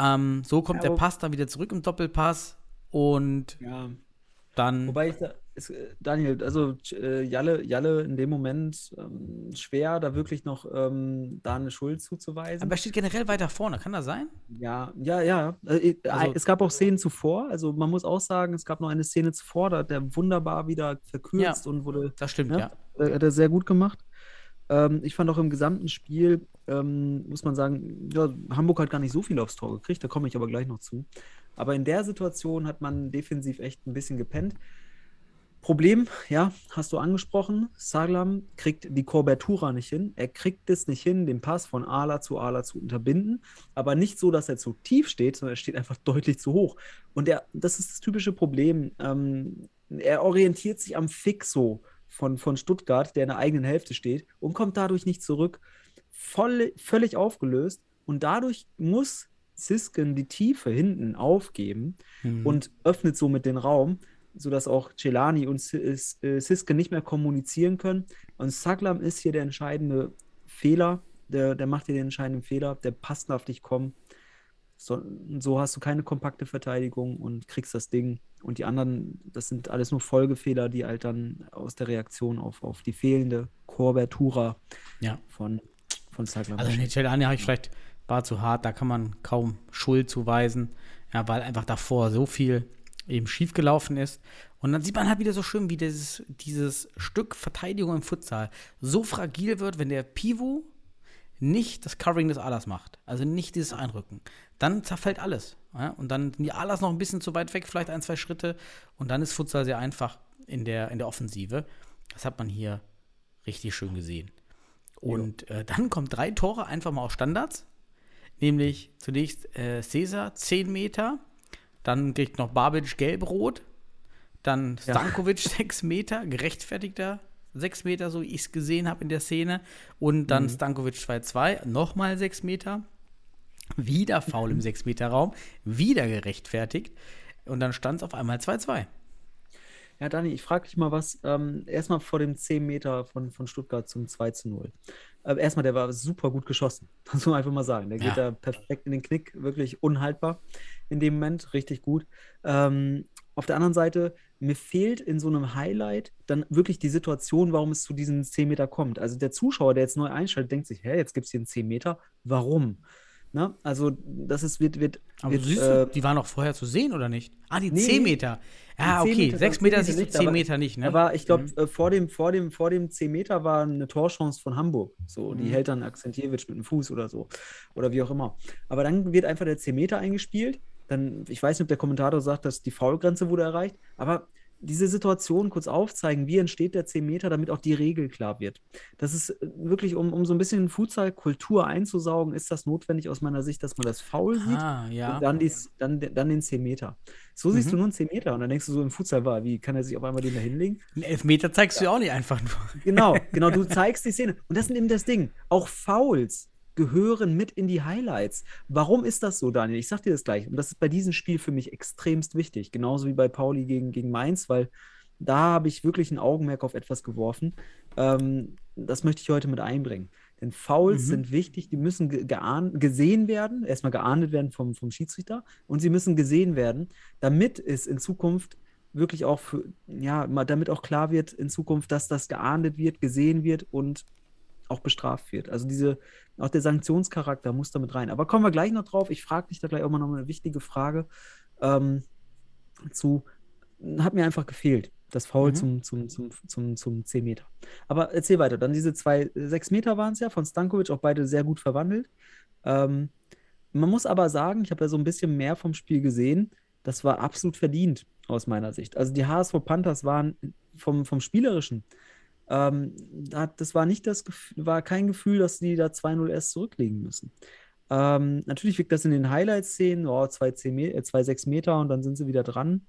Ähm, so kommt ja, der Pass dann wieder zurück im Doppelpass. Und ja. dann... Wobei ich da Daniel, also äh, Jalle, Jalle in dem Moment ähm, schwer, da wirklich noch ähm, da eine Schuld zuzuweisen. Aber er steht generell weiter vorne, kann das sein? Ja, ja, ja. Äh, also, es gab auch Szenen zuvor, also man muss auch sagen, es gab noch eine Szene zuvor, da hat der wunderbar wieder verkürzt ja, und wurde. Das stimmt, ne, ja. Äh, hat er sehr gut gemacht. Ähm, ich fand auch im gesamten Spiel, ähm, muss man sagen, ja, Hamburg hat gar nicht so viel aufs Tor gekriegt, da komme ich aber gleich noch zu. Aber in der Situation hat man defensiv echt ein bisschen gepennt. Problem, ja, hast du angesprochen, Saglam kriegt die Korbertura nicht hin. Er kriegt es nicht hin, den Pass von Ala zu Ala zu unterbinden, aber nicht so, dass er zu tief steht, sondern er steht einfach deutlich zu hoch. Und er, das ist das typische Problem. Ähm, er orientiert sich am Fixo von, von Stuttgart, der in der eigenen Hälfte steht und kommt dadurch nicht zurück. Voll, völlig aufgelöst und dadurch muss Sisken die Tiefe hinten aufgeben mhm. und öffnet somit den Raum, sodass auch Celani und Siske nicht mehr kommunizieren können. Und Saglam ist hier der entscheidende Fehler. Der, der macht hier den entscheidenden Fehler. Der passt darf nicht kommen. So, so hast du keine kompakte Verteidigung und kriegst das Ding. Und die anderen, das sind alles nur Folgefehler, die halt dann aus der Reaktion auf, auf die fehlende Korbertura ja. von, von Saglam. Also in Celani habe ich vielleicht, war zu hart, da kann man kaum Schuld zuweisen, ja, weil einfach davor so viel eben schief gelaufen ist. Und dann sieht man halt wieder so schön, wie dieses, dieses Stück Verteidigung im Futsal so fragil wird, wenn der Pivot nicht das Covering des Alas macht. Also nicht dieses Einrücken. Dann zerfällt alles. Ja? Und dann sind die Alas noch ein bisschen zu weit weg, vielleicht ein, zwei Schritte. Und dann ist Futsal sehr einfach in der, in der Offensive. Das hat man hier richtig schön gesehen. Und äh, dann kommen drei Tore einfach mal auf Standards. Nämlich zunächst äh, Cesar, zehn Meter. Dann kriegt noch Babic gelb-rot. Dann Stankovic ja. sechs Meter, gerechtfertigter sechs Meter, so wie ich es gesehen habe in der Szene. Und dann mhm. Stankovic zwei zwei, nochmal sechs Meter. Wieder faul im sechs Meter Raum, wieder gerechtfertigt. Und dann stand es auf einmal zwei zwei. Ja, Dani, ich frage dich mal was. Ähm, erstmal vor dem zehn Meter von, von Stuttgart zum zwei zu null. Äh, erstmal, der war super gut geschossen. Das muss man einfach mal sagen. Der ja. geht da perfekt in den Knick, wirklich unhaltbar in dem Moment, richtig gut. Ähm, auf der anderen Seite, mir fehlt in so einem Highlight dann wirklich die Situation, warum es zu diesen zehn Meter kommt. Also der Zuschauer, der jetzt neu einschaltet, denkt sich, hä, jetzt gibt es hier einen zehn Meter, warum? Na, also das ist, wird, wird... Aber wird, siehst du, äh, die waren noch vorher zu sehen, oder nicht? Ah, die nee, zehn Meter. Ja, ah, okay, sechs Meter siehst du, zehn Meter nicht, ne? Aber ich glaube, mhm. äh, vor, dem, vor, dem, vor dem zehn Meter war eine Torchance von Hamburg. So, die mhm. hält dann Akzentiewicz mit dem Fuß oder so. Oder wie auch immer. Aber dann wird einfach der zehn Meter eingespielt. Dann, ich weiß nicht, ob der Kommentator sagt, dass die Foulgrenze wurde erreicht, aber diese Situation kurz aufzeigen, wie entsteht der zehn Meter, damit auch die Regel klar wird. Das ist wirklich, um, um so ein bisschen Futsal-Kultur einzusaugen, ist das notwendig aus meiner Sicht, dass man das Foul sieht ah, ja. und dann, dies, dann, dann den zehn Meter. So mhm. siehst du nur einen zehn Meter und dann denkst du so, im Futsal war, wie kann er sich auf einmal den da hinlegen? Einen Elfmeter zeigst ja. du ja auch nicht einfach nur. Genau, genau, du zeigst die Szene. Und das ist eben das Ding, auch Fouls gehören mit in die Highlights. Warum ist das so, Daniel? Ich sag dir das gleich. Und das ist bei diesem Spiel für mich extremst wichtig. Genauso wie bei Pauli gegen, gegen Mainz, weil da habe ich wirklich ein Augenmerk auf etwas geworfen. Ähm, das möchte ich heute mit einbringen. Denn Fouls mhm. sind wichtig, die müssen ge- geahn- gesehen werden, erstmal geahndet werden vom, vom Schiedsrichter und sie müssen gesehen werden, damit es in Zukunft wirklich auch, für, ja, damit auch klar wird in Zukunft, dass das geahndet wird, gesehen wird und auch bestraft wird. Also diese, auch der Sanktionscharakter muss damit rein. Aber kommen wir gleich noch drauf. Ich frage dich da gleich auch mal noch eine wichtige Frage ähm, zu. Hat mir einfach gefehlt, das Foul mhm. zum, zum, zum, zum, zum zehn Meter. Aber erzähl weiter. Dann diese zwei, sechs Meter waren es ja, von Stankovic, auch beide sehr gut verwandelt. Ähm, man muss aber sagen, ich habe ja so ein bisschen mehr vom Spiel gesehen, das war absolut verdient aus meiner Sicht. Also die H S V Panthers waren vom, vom Spielerischen, Ähm, das war nicht das Gefühl, war kein Gefühl, dass die da zwei null erst zurücklegen müssen. Ähm, natürlich wirkt das in den Highlight-Szenen, oh, zwei sechs Meter und dann sind sie wieder dran.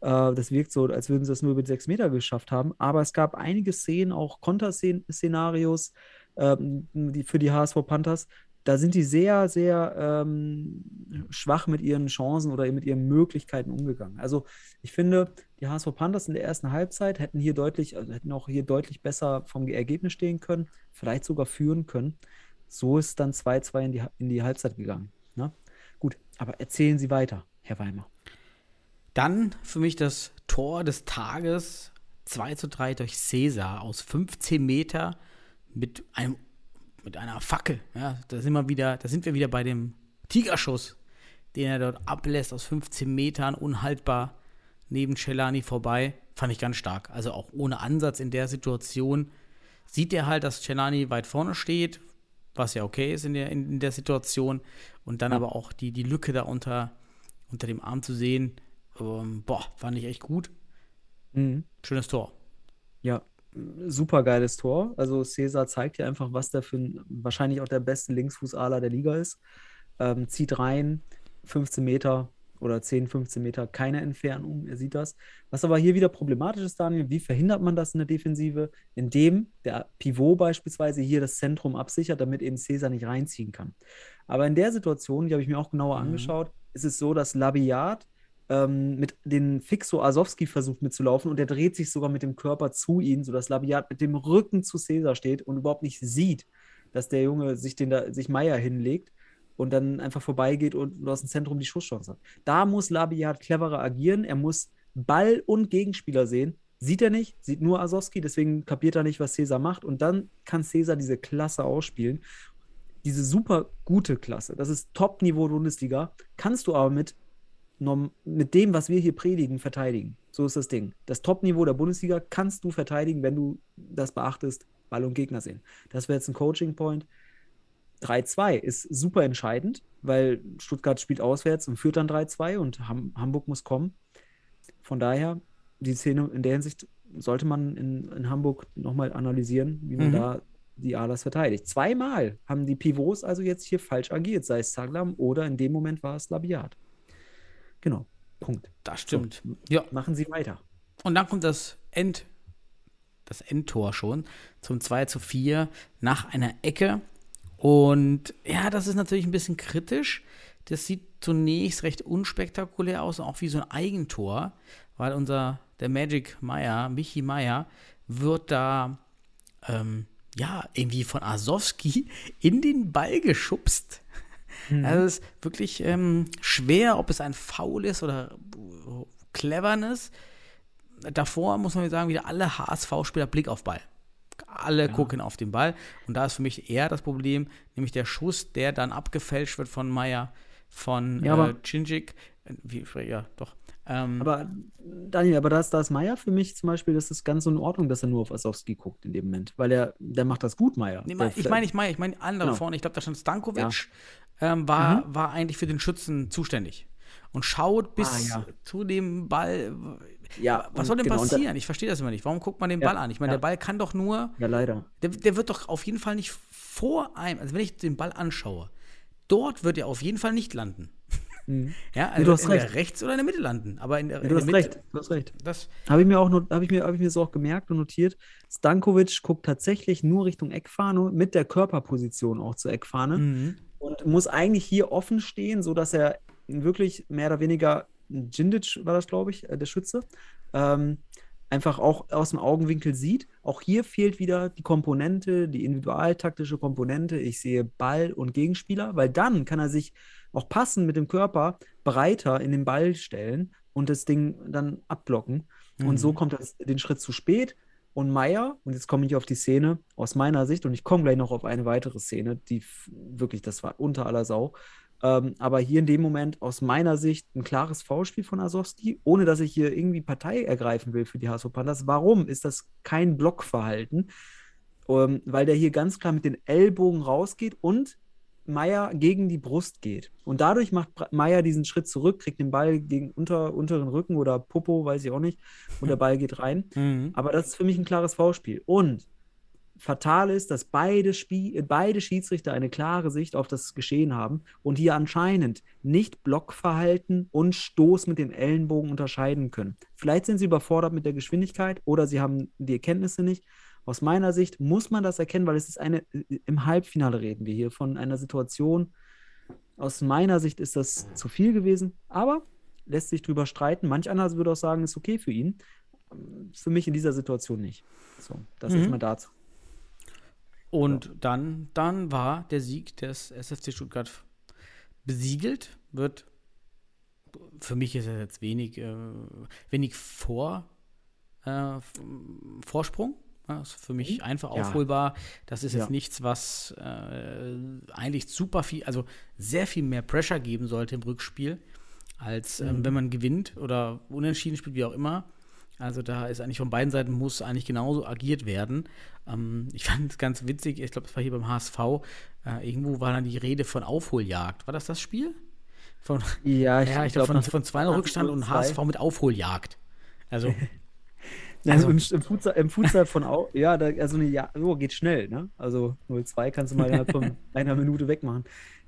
Äh, das wirkt so, als würden sie das nur über sechs Meter geschafft haben. Aber es gab einige Szenen, auch Konterszenarios ähm, die, für die H S V Panthers. Da sind die sehr, sehr ähm, schwach mit ihren Chancen oder mit ihren Möglichkeiten umgegangen. Also ich finde, die H S V Panthers in der ersten Halbzeit hätten hier deutlich, also hätten auch hier deutlich besser vom Ergebnis stehen können, vielleicht sogar führen können. So ist dann zwei zwei in die, in die Halbzeit gegangen. Ne? Gut, aber erzählen Sie weiter, Herr Weimar. Dann für mich das Tor des Tages, zwei zu drei durch Cesar aus fünfzehn Meter mit einem mit einer Fackel, ja, da sind wir wieder, da sind wir wieder bei dem Tigerschuss, den er dort ablässt aus fünfzehn Metern, unhaltbar neben Michelani vorbei, fand ich ganz stark. Also auch ohne Ansatz in der Situation sieht er halt, dass Michelani weit vorne steht, was ja okay ist in der, in der Situation und dann ja. aber auch die, die Lücke da unter, unter dem Arm zu sehen, ähm, boah, fand ich echt gut. Mhm. Schönes Tor. Ja. Super geiles Tor. Also Cesar zeigt hier einfach, was der für ein, wahrscheinlich auch der beste Linksfußaler der Liga ist. Ähm, zieht rein, fünfzehn Meter oder zehn, fünfzehn Meter, keine Entfernung, er sieht das. Was aber hier wieder problematisch ist, Daniel, wie verhindert man das in der Defensive? Indem der Pivot beispielsweise hier das Zentrum absichert, damit eben Cesar nicht reinziehen kann. Aber in der Situation, die habe ich mir auch genauer mhm. angeschaut, ist es so, dass Labiad mit den Fixo Arsowski versucht mitzulaufen und der dreht sich sogar mit dem Körper zu ihm, sodass Labiad mit dem Rücken zu Cesar steht und überhaupt nicht sieht, dass der Junge sich, den da, sich Meier hinlegt und dann einfach vorbeigeht und aus dem Zentrum die Schusschance hat. Da muss Labiad cleverer agieren, er muss Ball und Gegenspieler sehen, sieht er nicht, sieht nur Arsowski, deswegen kapiert er nicht, was Cesar macht und dann kann Cesar diese Klasse ausspielen. Diese super gute Klasse, das ist Top-Niveau Bundesliga, kannst du aber mit mit dem, was wir hier predigen, verteidigen. So ist das Ding. Das Top-Niveau der Bundesliga kannst du verteidigen, wenn du das beachtest, Ball und Gegner sehen. Das wäre jetzt ein Coaching-Point. drei zwei ist super entscheidend, weil Stuttgart spielt auswärts und führt dann drei zwei und Ham- Hamburg muss kommen. Von daher, die Szene in der Hinsicht sollte man in, in Hamburg nochmal analysieren, wie man mhm. da die Alas verteidigt. Zweimal haben die Pivots also jetzt hier falsch agiert, sei es Saglam oder in dem Moment war es Labiad. Genau, Punkt. Das stimmt. So, ja. Machen Sie weiter. Und dann kommt das End, das Endtor schon zum zwei zu vier nach einer Ecke. Und ja, das ist natürlich ein bisschen kritisch. Das sieht zunächst recht unspektakulär aus, auch wie so ein Eigentor, weil unser, der Magic Meier, Michi Meier, wird da ähm, ja, irgendwie von Arsowski in den Ball geschubst. Mhm. Also es ist wirklich ähm, schwer, ob es ein Foul ist oder Cleverness. Davor muss man sagen, wieder alle H S V-Spieler Blick auf Ball. Alle ja. gucken auf den Ball. Und da ist für mich eher das Problem, nämlich der Schuss, der dann abgefälscht wird von Meier, von ja, äh, Cinjic. Wie, ja, doch. Ähm, aber Daniel, aber da ist Meier für mich zum Beispiel, das ist ganz so in Ordnung, dass er nur auf Arsowski guckt in dem Moment, weil er, der macht das gut, Meier. Nee, ich meine nicht Meier, ich meine andere genau. vorne. Ich glaube, da stand Stankovic. Ja. Ähm, war, mhm. war eigentlich für den Schützen zuständig. und schaut bis ah, ja. zu dem Ball. Ja, was soll denn genau, passieren? Ich verstehe das immer nicht. Warum guckt man den ja, Ball an? Ich meine, ja. der Ball kann doch nur. Ja, leider. Der, der wird doch auf jeden Fall nicht vor einem. Also, wenn ich den Ball anschaue, dort wird er auf jeden Fall nicht landen. Mhm. Ja, also du hast in recht. Der rechts oder in der Mitte landen. Aber in der, ja, du in hast der Mitte, recht. Du hast recht. Das habe ich mir auch not, habe ich mir, habe ich mir so auch gemerkt und notiert. Stankovic guckt tatsächlich nur Richtung Eckfahne mit der Körperposition auch zur Eckfahne mhm. und muss eigentlich hier offen stehen, sodass er wirklich mehr oder weniger. Djindic war das, glaube ich, der Schütze, ähm, einfach auch aus dem Augenwinkel sieht. Auch hier fehlt wieder die Komponente, die individualtaktische Komponente. Ich sehe Ball und Gegenspieler, weil dann kann er sich auch passend mit dem Körper breiter in den Ball stellen und das Ding dann abblocken. Mhm. Und so kommt das, den Schritt zu spät. Und Meier, und jetzt komme ich auf die Szene aus meiner Sicht, und ich komme gleich noch auf eine weitere Szene, die wirklich, das war unter aller Sau, Ähm, aber hier in dem Moment aus meiner Sicht ein klares Foulspiel von Arsowski, ohne dass ich hier irgendwie Partei ergreifen will für die H S V Panthers. Warum ist das kein Blockverhalten? Ähm, weil der hier ganz klar mit den Ellbogen rausgeht und Meier gegen die Brust geht. Und dadurch macht Meier diesen Schritt zurück, kriegt den Ball gegen unter, unteren Rücken oder Popo, weiß ich auch nicht, und der Ball geht rein. Mhm. Aber das ist für mich ein klares Foulspiel. Und fatal ist, dass beide, Spie- beide Schiedsrichter eine klare Sicht auf das Geschehen haben und hier anscheinend nicht Blockverhalten und Stoß mit dem Ellenbogen unterscheiden können. Vielleicht sind sie überfordert mit der Geschwindigkeit oder sie haben die Erkenntnisse nicht. Aus meiner Sicht muss man das erkennen, weil es ist eine, im Halbfinale reden wir hier von einer Situation, aus meiner Sicht ist das zu viel gewesen, aber lässt sich drüber streiten. Manch anderer würde auch sagen, ist okay für ihn. Für mich in dieser Situation nicht. So, das mhm. ist mal dazu. Und ja. dann, dann war der Sieg des S F C Stuttgart besiegelt, wird, für mich ist er jetzt wenig, äh, wenig vor, äh, Vorsprung, das ist für mich einfach ja. aufholbar, das ist jetzt ja. nichts, was äh, eigentlich super viel, also sehr viel mehr Pressure geben sollte im Rückspiel, als ähm, mhm. wenn man gewinnt oder unentschieden spielt, wie auch immer. Also da ist eigentlich von beiden Seiten muss eigentlich genauso agiert werden. Ähm, ich fand es ganz witzig, ich glaube, das war hier beim H S V, äh, irgendwo war dann die Rede von Aufholjagd. War das das Spiel? Von, ja, ich, ja, ich glaube, glaub, von, von zwei null Rückstand und zwei. H S V mit Aufholjagd. Also, also, also im, im, Futsal, im Futsal von Au- ja, da, also eine, ja, oh, geht schnell, ne? Also null zwei kannst du mal innerhalb von einer Minute wegmachen.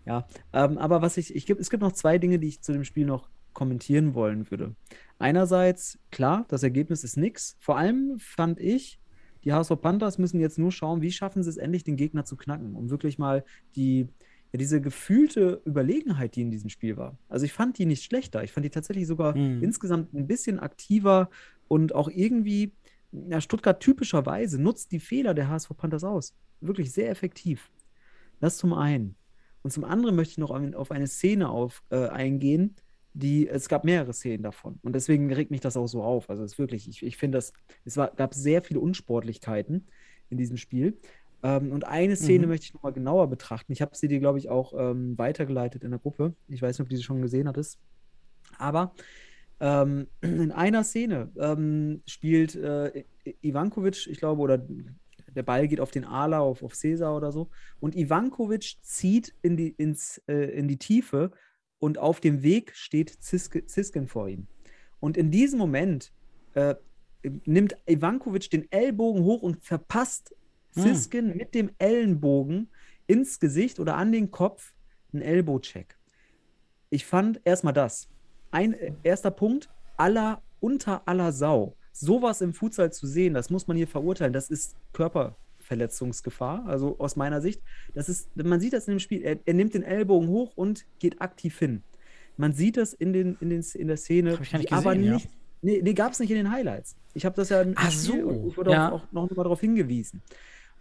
Ja, ähm, aber was ich, ich gibt, es gibt noch zwei Dinge, die ich zu dem Spiel noch kommentieren wollen würde. Einerseits, klar, das Ergebnis ist nix. Vor allem fand ich, die H S V Panthers müssen jetzt nur schauen, wie schaffen sie es endlich, den Gegner zu knacken, um wirklich mal die, ja, diese gefühlte Überlegenheit, die in diesem Spiel war. Also ich fand die nicht schlechter. Ich fand die tatsächlich sogar mhm. insgesamt ein bisschen aktiver und auch irgendwie, ja, Stuttgart typischerweise nutzt die Fehler der H S V Panthers aus. Wirklich sehr effektiv. Das zum einen. Und zum anderen möchte ich noch auf eine Szene auf, äh, eingehen, die, es gab mehrere Szenen davon und deswegen regt mich das auch so auf. Also es ist wirklich, ich, ich finde das, es war, gab sehr viele Unsportlichkeiten in diesem Spiel. Ähm, und eine Szene mhm. möchte ich nochmal genauer betrachten. Ich habe sie dir, glaube ich, auch ähm, weitergeleitet in der Gruppe. Ich weiß nicht, ob du sie schon gesehen hattest. Aber ähm, in einer Szene ähm, spielt äh, Ivankovic, ich glaube, oder der Ball geht auf den Ala, auf, auf Cesar oder so. Und Ivankovic zieht in die, ins, äh, in die Tiefe. Und auf dem Weg steht Ziskin vor ihm. Und in diesem Moment äh, nimmt Ivankovic den Ellbogen hoch und verpasst Ziskin hm. mit dem Ellenbogen ins Gesicht oder an den Kopf einen Elbow-Check. Ich fand erstmal das. Ein äh, erster Punkt, aller, unter aller Sau. Sowas im Futsal zu sehen, das muss man hier verurteilen. Das ist Körper. Verletzungsgefahr, also aus meiner Sicht. Das ist, man sieht das in dem Spiel, er, er nimmt den Ellbogen hoch und geht aktiv hin. Man sieht das in, den, in, den, in der Szene, hab ich gar nicht gesehen, aber nicht, ja. nee, nee gab es nicht in den Highlights. Ich habe das ja im Ach Spiel so. und ich wurde ja. auch, auch noch mal darauf hingewiesen.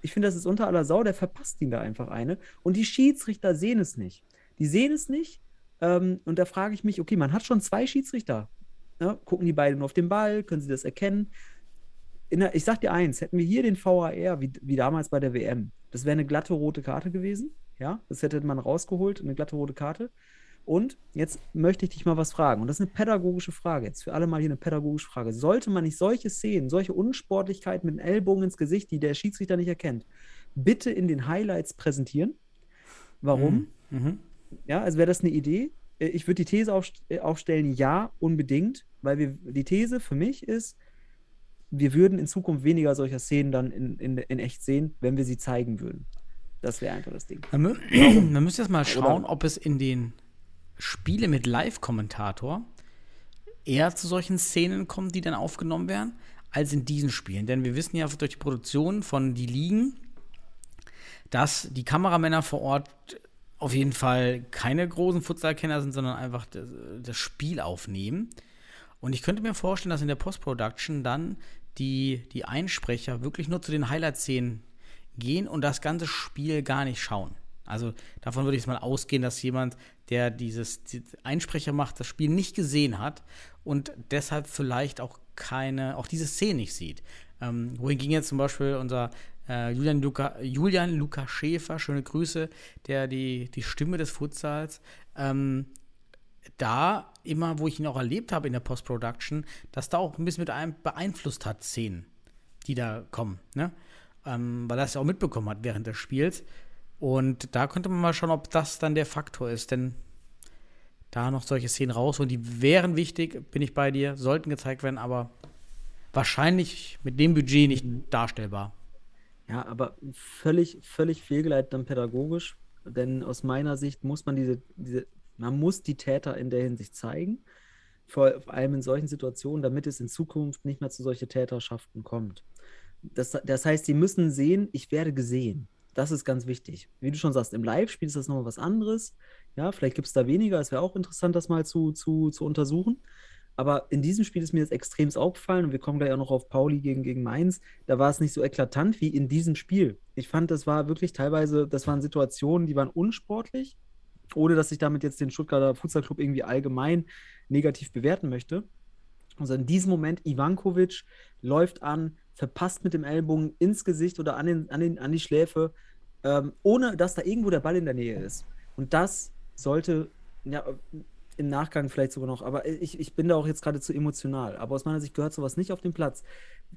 Ich finde, das ist unter aller Sau, der verpasst ihn da einfach eine und die Schiedsrichter sehen es nicht. Die sehen es nicht ähm, und da frage ich mich, okay, man hat schon zwei Schiedsrichter. Ne? Gucken die beiden nur auf den Ball, können sie das erkennen? Der, ich sag dir eins, hätten wir hier den V A R, wie, wie damals bei der W M, das wäre eine glatte rote Karte gewesen, ja, das hätte man rausgeholt, eine glatte rote Karte. Und jetzt möchte ich dich mal was fragen, und das ist eine pädagogische Frage, jetzt für alle mal hier eine pädagogische Frage. Sollte man nicht solche Szenen, solche Unsportlichkeiten mit dem Ellbogen ins Gesicht, die der Schiedsrichter nicht erkennt, bitte in den Highlights präsentieren? Warum? Mhm. Mhm. Ja, also wäre das eine Idee? ich würde die These aufstellen, ja, unbedingt, weil wir, die These für mich ist, wir würden in Zukunft weniger solcher Szenen dann in, in, in echt sehen, wenn wir sie zeigen würden. Das wäre einfach das Ding. Man, mü Man müsste jetzt mal schauen, ob es in den Spielen mit Live-Kommentator eher zu solchen Szenen kommt, die dann aufgenommen werden, als in diesen Spielen. Denn wir wissen ja durch die Produktion von die Ligen, dass die Kameramänner vor Ort auf jeden Fall keine großen Futsal-Kenner sind, sondern einfach das Spiel aufnehmen. Und ich könnte mir vorstellen, dass in der Post-Production dann die, die Einsprecher wirklich nur zu den Highlight-Szenen gehen und das ganze Spiel gar nicht schauen. Also davon würde ich mal ausgehen, dass jemand, der dieses die Einsprecher macht, das Spiel nicht gesehen hat und deshalb vielleicht auch keine, auch diese Szene nicht sieht. Ähm, wohin ging jetzt zum Beispiel unser äh, Julian Luca, Julian Luca Schäfer, schöne Grüße, der die, die Stimme des Futsals, ähm, da immer, wo ich ihn auch erlebt habe in der Post-Production, dass da auch ein bisschen mit einem beeinflusst hat, Szenen, die da kommen, ne? Ähm, weil er es ja auch mitbekommen hat während des Spiels. Und da könnte man mal schauen, ob das dann der Faktor ist, denn da noch solche Szenen raus und die wären wichtig, bin ich bei dir, sollten gezeigt werden, aber wahrscheinlich mit dem Budget nicht darstellbar. Ja, aber völlig, völlig fehlgeleitet dann pädagogisch, denn aus meiner Sicht muss man diese, diese, man muss die Täter in der Hinsicht zeigen, vor allem in solchen Situationen, damit es in Zukunft nicht mehr zu solchen Täterschaften kommt. Das, das heißt, sie müssen sehen, ich werde gesehen. Das ist ganz wichtig. Wie du schon sagst, im Live-Spiel ist das nochmal was anderes. Ja, vielleicht gibt es da weniger. Es wäre auch interessant, das mal zu, zu, zu untersuchen. Aber in diesem Spiel ist mir jetzt extremst aufgefallen und wir kommen gleich auch noch auf Pauli gegen, gegen Mainz. Da war es nicht so eklatant wie in diesem Spiel. Ich fand, das war wirklich teilweise, das waren Situationen, die waren unsportlich, ohne dass ich damit jetzt den Stuttgarter Futsal-Club irgendwie allgemein negativ bewerten möchte. Also in diesem Moment, Ivankovic läuft an, verpasst mit dem Ellbogen ins Gesicht oder an, den, an, den, an die Schläfe, ähm, ohne dass da irgendwo der Ball in der Nähe ist. Und das sollte, ja, im Nachgang vielleicht sogar noch, aber ich, ich bin da auch jetzt gerade zu emotional. Aber aus meiner Sicht gehört sowas nicht auf den Platz.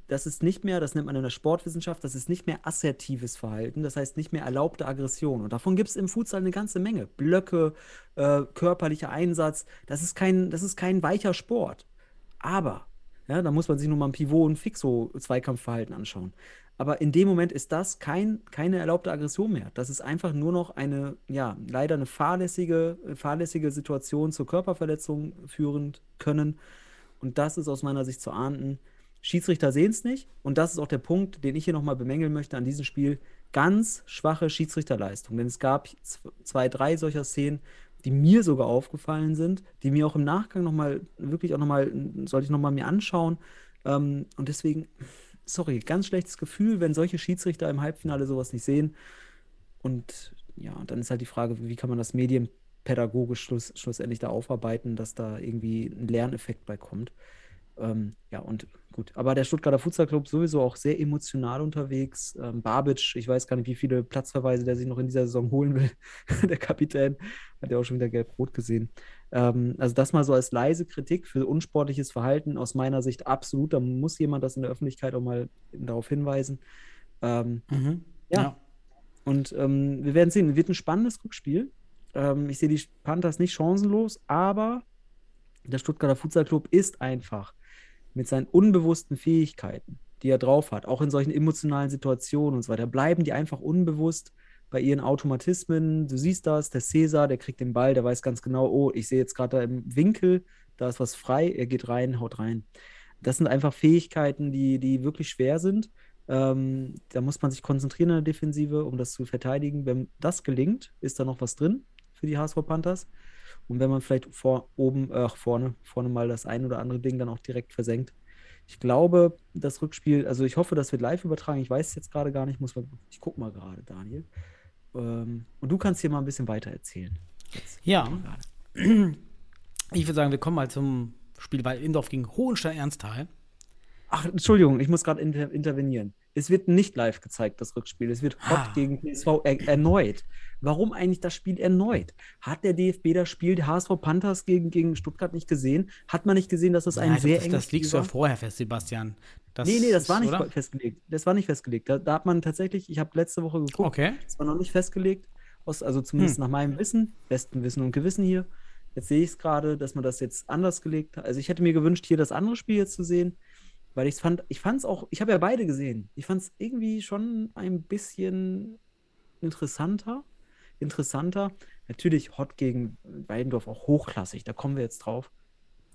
Das ist nicht mehr, das nennt man in der Sportwissenschaft, das ist nicht mehr assertives Verhalten, das heißt nicht mehr erlaubte Aggression. Und davon gibt es im Futsal eine ganze Menge. Blöcke, äh, körperlicher Einsatz, das ist kein, das ist kein weicher Sport. Aber ja, da muss man sich nur mal ein Pivot- und Fixo-Zweikampfverhalten anschauen. Aber in dem Moment ist das kein, keine erlaubte Aggression mehr. Das ist einfach nur noch eine, ja, leider eine fahrlässige, fahrlässige Situation zur Körperverletzung führen können. Und das ist aus meiner Sicht zu ahnden. Schiedsrichter sehen es nicht. Und das ist auch der Punkt, den ich hier nochmal bemängeln möchte an diesem Spiel. Ganz schwache Schiedsrichterleistung. Denn es gab zwei, drei solcher Szenen, die mir sogar aufgefallen sind, die mir auch im Nachgang nochmal, wirklich auch nochmal, sollte ich nochmal mir anschauen. Ähm, und deswegen, sorry, ganz schlechtes Gefühl, wenn solche Schiedsrichter im Halbfinale sowas nicht sehen. Und ja, dann ist halt die Frage, wie kann man das medienpädagogisch schluss, schlussendlich da aufarbeiten, dass da irgendwie ein Lerneffekt bei kommt. Ähm, ja, und gut. Aber der Stuttgarter Futsal-Club sowieso auch sehr emotional unterwegs. Ähm, Babic, ich weiß gar nicht, wie viele Platzverweise der sich noch in dieser Saison holen will. Der Kapitän hat ja auch schon wieder gelb-rot gesehen. Ähm, also das mal so als leise Kritik für unsportliches Verhalten aus meiner Sicht absolut. Da muss jemand das in der Öffentlichkeit auch mal darauf hinweisen. Ähm, mhm. ja. ja. Und ähm, wir werden sehen. Wird ein spannendes Rückspiel. Ähm, ich sehe die Panthers nicht chancenlos, aber der Stuttgarter Futsal-Club ist einfach mit seinen unbewussten Fähigkeiten, die er drauf hat, auch in solchen emotionalen Situationen und so weiter, bleiben die einfach unbewusst bei ihren Automatismen. Du siehst das, der Cesar, der kriegt den Ball, der weiß ganz genau, oh, ich sehe jetzt gerade da im Winkel, da ist was frei, er geht rein, haut rein. Das sind einfach Fähigkeiten, die, die wirklich schwer sind. Ähm, da muss man sich konzentrieren in der Defensive, um das zu verteidigen. Wenn das gelingt, ist da noch was drin für die H S V Panthers. Und wenn man vielleicht vor, oben, äh, vorne, vorne mal das ein oder andere Ding dann auch direkt versenkt. Ich glaube, das Rückspiel, also ich hoffe, das wird live übertragen. Ich weiß es jetzt gerade gar nicht, muss man, ich gucke mal gerade, Daniel. Ähm, und du kannst hier mal ein bisschen weiter erzählen. Jetzt. Ja, ich würde sagen, wir kommen mal zum Spiel bei Indorf gegen Hohenstein-Ernsthal. Ach, Entschuldigung, ich muss gerade inter- intervenieren. Es wird nicht live gezeigt, das Rückspiel. Es wird Hott ah. gegen P S V er erneut. Warum eigentlich das Spiel erneut? Hat der D F B das Spiel der H S V Panthers gegen, gegen Stuttgart nicht gesehen? Hat man nicht gesehen, dass das ein Nein, sehr enges Spiel war? Das liegt so vorher fest, Sebastian. Das nee, nee, das ist, war nicht oder? festgelegt. Das war nicht festgelegt. Da, da hat man tatsächlich, ich habe letzte Woche geguckt, okay. Das war noch nicht festgelegt. Aus, also zumindest hm. nach meinem Wissen, besten Wissen und Gewissen hier, Jetzt sehe ich es gerade, dass man das jetzt anders gelegt hat. Also ich hätte mir gewünscht, hier das andere Spiel jetzt zu sehen, weil ich es fand, ich fand es auch, ich habe ja beide gesehen. Ich fand es irgendwie schon ein bisschen interessanter. Interessanter. Natürlich Hott gegen Weidendorf auch hochklassig, da kommen wir jetzt drauf.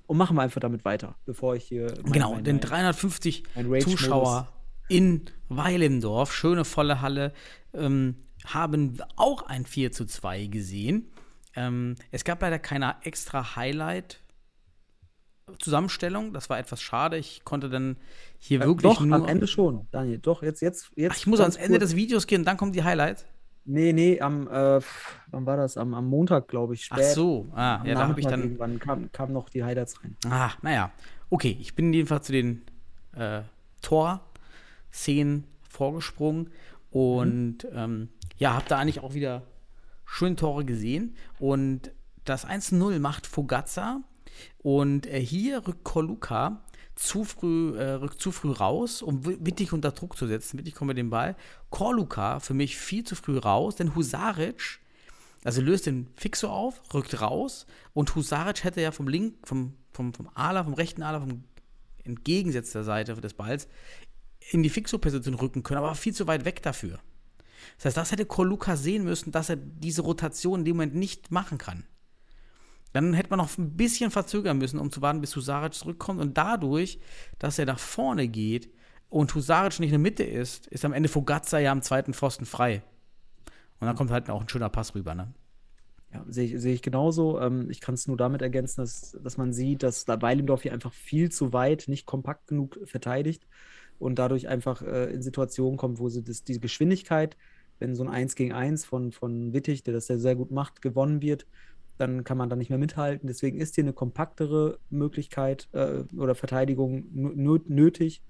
Und machen wir einfach damit weiter, bevor ich hier... Mein, genau, mein, denn dreihundertfünfzig Zuschauer in Weilendorf, schöne volle Halle, ähm, haben auch ein vier zu zwei gesehen. Ähm, es gab leider keine extra Highlight-Zusammenstellung. Das war etwas schade. Ich konnte dann hier äh, wirklich doch, nur... Doch, am Ende schon, Daniel. Doch, jetzt... jetzt, jetzt Ach, ich muss ans Ende des Videos gehen und dann kommen die Highlights? Nee, nee, am, äh, wann war das? Am, am Montag, glaube ich, spät. Ach so, ah, ja, da habe ich dann... Irgendwann kamen kam noch die Highlights rein. Ah, naja. Okay, ich bin jedenfalls zu den äh, Tor-Szenen vorgesprungen und mhm. ähm, ja, habe da eigentlich auch wieder schöne Tore gesehen. Und das eins zu null macht Fogazza und äh, hier rückt Korluka zu früh, äh, rückt zu früh raus, um Wittig unter Druck zu setzen. Wittig kommt mit dem Ball. Korluka für mich viel zu früh raus, denn Husaric, also löst den Fixo auf, rückt raus und Husaric hätte ja vom linken, vom, vom, vom Ala, vom rechten Ala, vom entgegengesetz der Seite des Balls in die Fixo-Position rücken können, aber viel zu weit weg dafür. Das heißt, das hätte Korluka sehen müssen, dass er diese Rotation in dem Moment nicht machen kann. Dann hätte man noch ein bisschen verzögern müssen, um zu warten, bis Husaric zurückkommt. Und dadurch, dass er nach vorne geht und Husaric nicht in der Mitte ist, ist am Ende Fogazza ja am zweiten Pfosten frei. Und dann kommt halt auch ein schöner Pass rüber, ne? Ja, sehe ich, seh ich genauso. Ähm, ich kann es nur damit ergänzen, dass, dass man sieht, dass da Weilendorf hier einfach viel zu weit, nicht kompakt genug verteidigt und dadurch einfach äh, in Situationen kommt, wo sie das, diese Geschwindigkeit, wenn so ein eins gegen eins von, von Wittig, der das sehr, sehr gut macht, gewonnen wird, dann kann man da nicht mehr mithalten. Deswegen ist hier eine kompaktere Möglichkeit äh, oder Verteidigung n- nötig.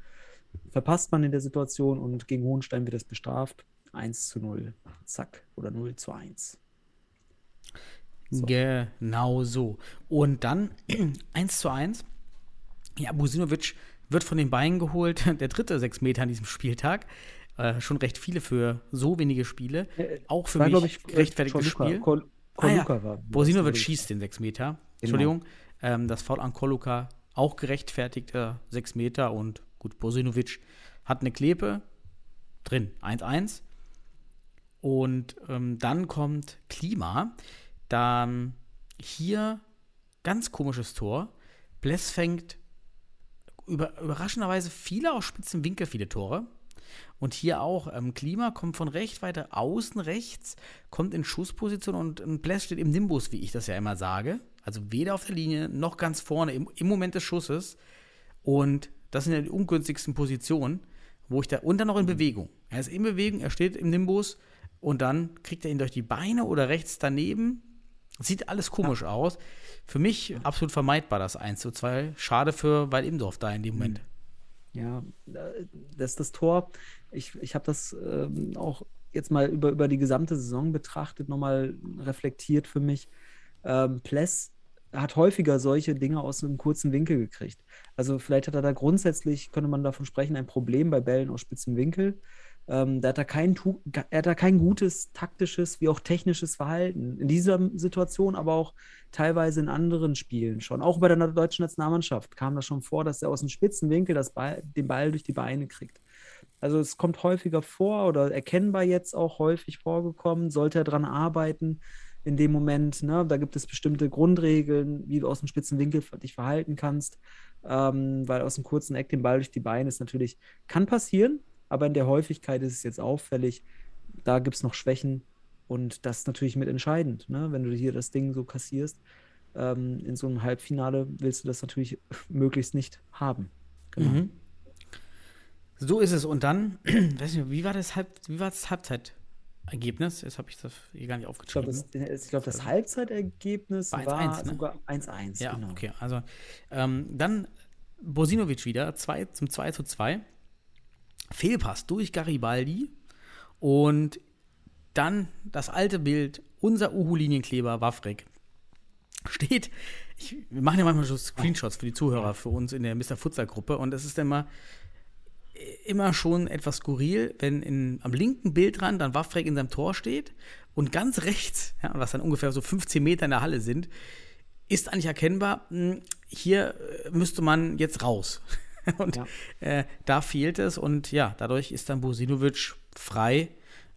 Verpasst man in der Situation und gegen Hohenstein wird das bestraft. eins zu null. Zack. Oder null zu eins. So. Genau so. Und dann eins zu eins. Ja, Bosinovic wird von den Beinen geholt. Der dritte sechs Meter an diesem Spieltag. Äh, schon recht viele für so wenige Spiele. Auch für war, mich ich, rechtfertigtes Spiel. Kol- Korluka ah, ja. war. Bosinovic schießt den sechs Meter. Entschuldigung. Genau. Ähm, das Foul an Korluka auch gerechtfertigter sechs Meter. Und gut, Bosinovic hat eine Klepe drin. eins zu eins. Und ähm, dann kommt Klima. Dann hier ganz komisches Tor. Bless fängt über, überraschenderweise viele aus spitzen Winkel, viele Tore. Und hier auch, ähm, Klima kommt von recht weiter außen rechts, kommt in Schussposition und, und Bless steht im Nimbus, wie ich das ja immer sage. Also weder auf der Linie noch ganz vorne im, im Moment des Schusses. Und das sind ja die ungünstigsten Positionen, wo ich da, und dann noch in Bewegung. Er ist in Bewegung, er steht im Nimbus und dann kriegt er ihn durch die Beine oder rechts daneben. Sieht alles komisch ja. aus. Für mich ja. absolut vermeidbar, das eins zu zwei. Schade für Weilendorf da in dem mhm. Moment. Ja, das ist das Tor. Ich, ich habe das ähm, auch jetzt mal über, über die gesamte Saison betrachtet, nochmal reflektiert für mich. Ähm, Pless hat häufiger solche Dinge aus einem kurzen Winkel gekriegt. Also vielleicht hat er da grundsätzlich, könnte man davon sprechen, ein Problem bei Bällen aus spitzem Winkel. Ähm, da hat er, kein, er hat da kein gutes taktisches wie auch technisches Verhalten. In dieser Situation, aber auch teilweise in anderen Spielen schon. Auch bei der deutschen Nationalmannschaft kam das schon vor, dass er aus dem spitzen Winkel das Ball, den Ball durch die Beine kriegt. Also es kommt häufiger vor oder erkennbar jetzt auch häufig vorgekommen. Sollte er dran arbeiten in dem Moment, ne? Da gibt es bestimmte Grundregeln, wie du aus dem spitzen Winkel dich verhalten kannst. Ähm, weil aus dem kurzen Eck den Ball durch die Beine ist natürlich, kann passieren. Aber in der Häufigkeit ist es jetzt auffällig, da gibt es noch Schwächen und das ist natürlich mit entscheidend, ne? Wenn du hier das Ding so kassierst, ähm, in so einem Halbfinale willst du das natürlich möglichst nicht haben. Genau. Mhm. So ist es und dann, weiß nicht, wie war das, Halb, wie war das Halbzeitergebnis? Jetzt habe ich das hier gar nicht aufgeschrieben. Ich glaube, das, glaub, das Halbzeitergebnis war, war eins eins, ne? Sogar eins eins. Ja, genau. Okay, also ähm, dann Bosinovic wieder zwei, zum zwei zu zwei. Fehlpass durch Garibaldi und dann das alte Bild, unser Uhu-Linienkleber Wafrik steht, ich, wir machen ja manchmal so Screenshots für die Zuhörer, für uns in der Mister Futsal-Gruppe und es ist immer, immer schon etwas skurril, wenn in, am linken Bildrand dann Wafrik in seinem Tor steht und ganz rechts, ja, was dann ungefähr so fünfzehn Meter in der Halle sind, ist eigentlich erkennbar, hier müsste man jetzt raus. Und ja. äh, da fehlt es. Und ja, dadurch ist dann Bosinovic frei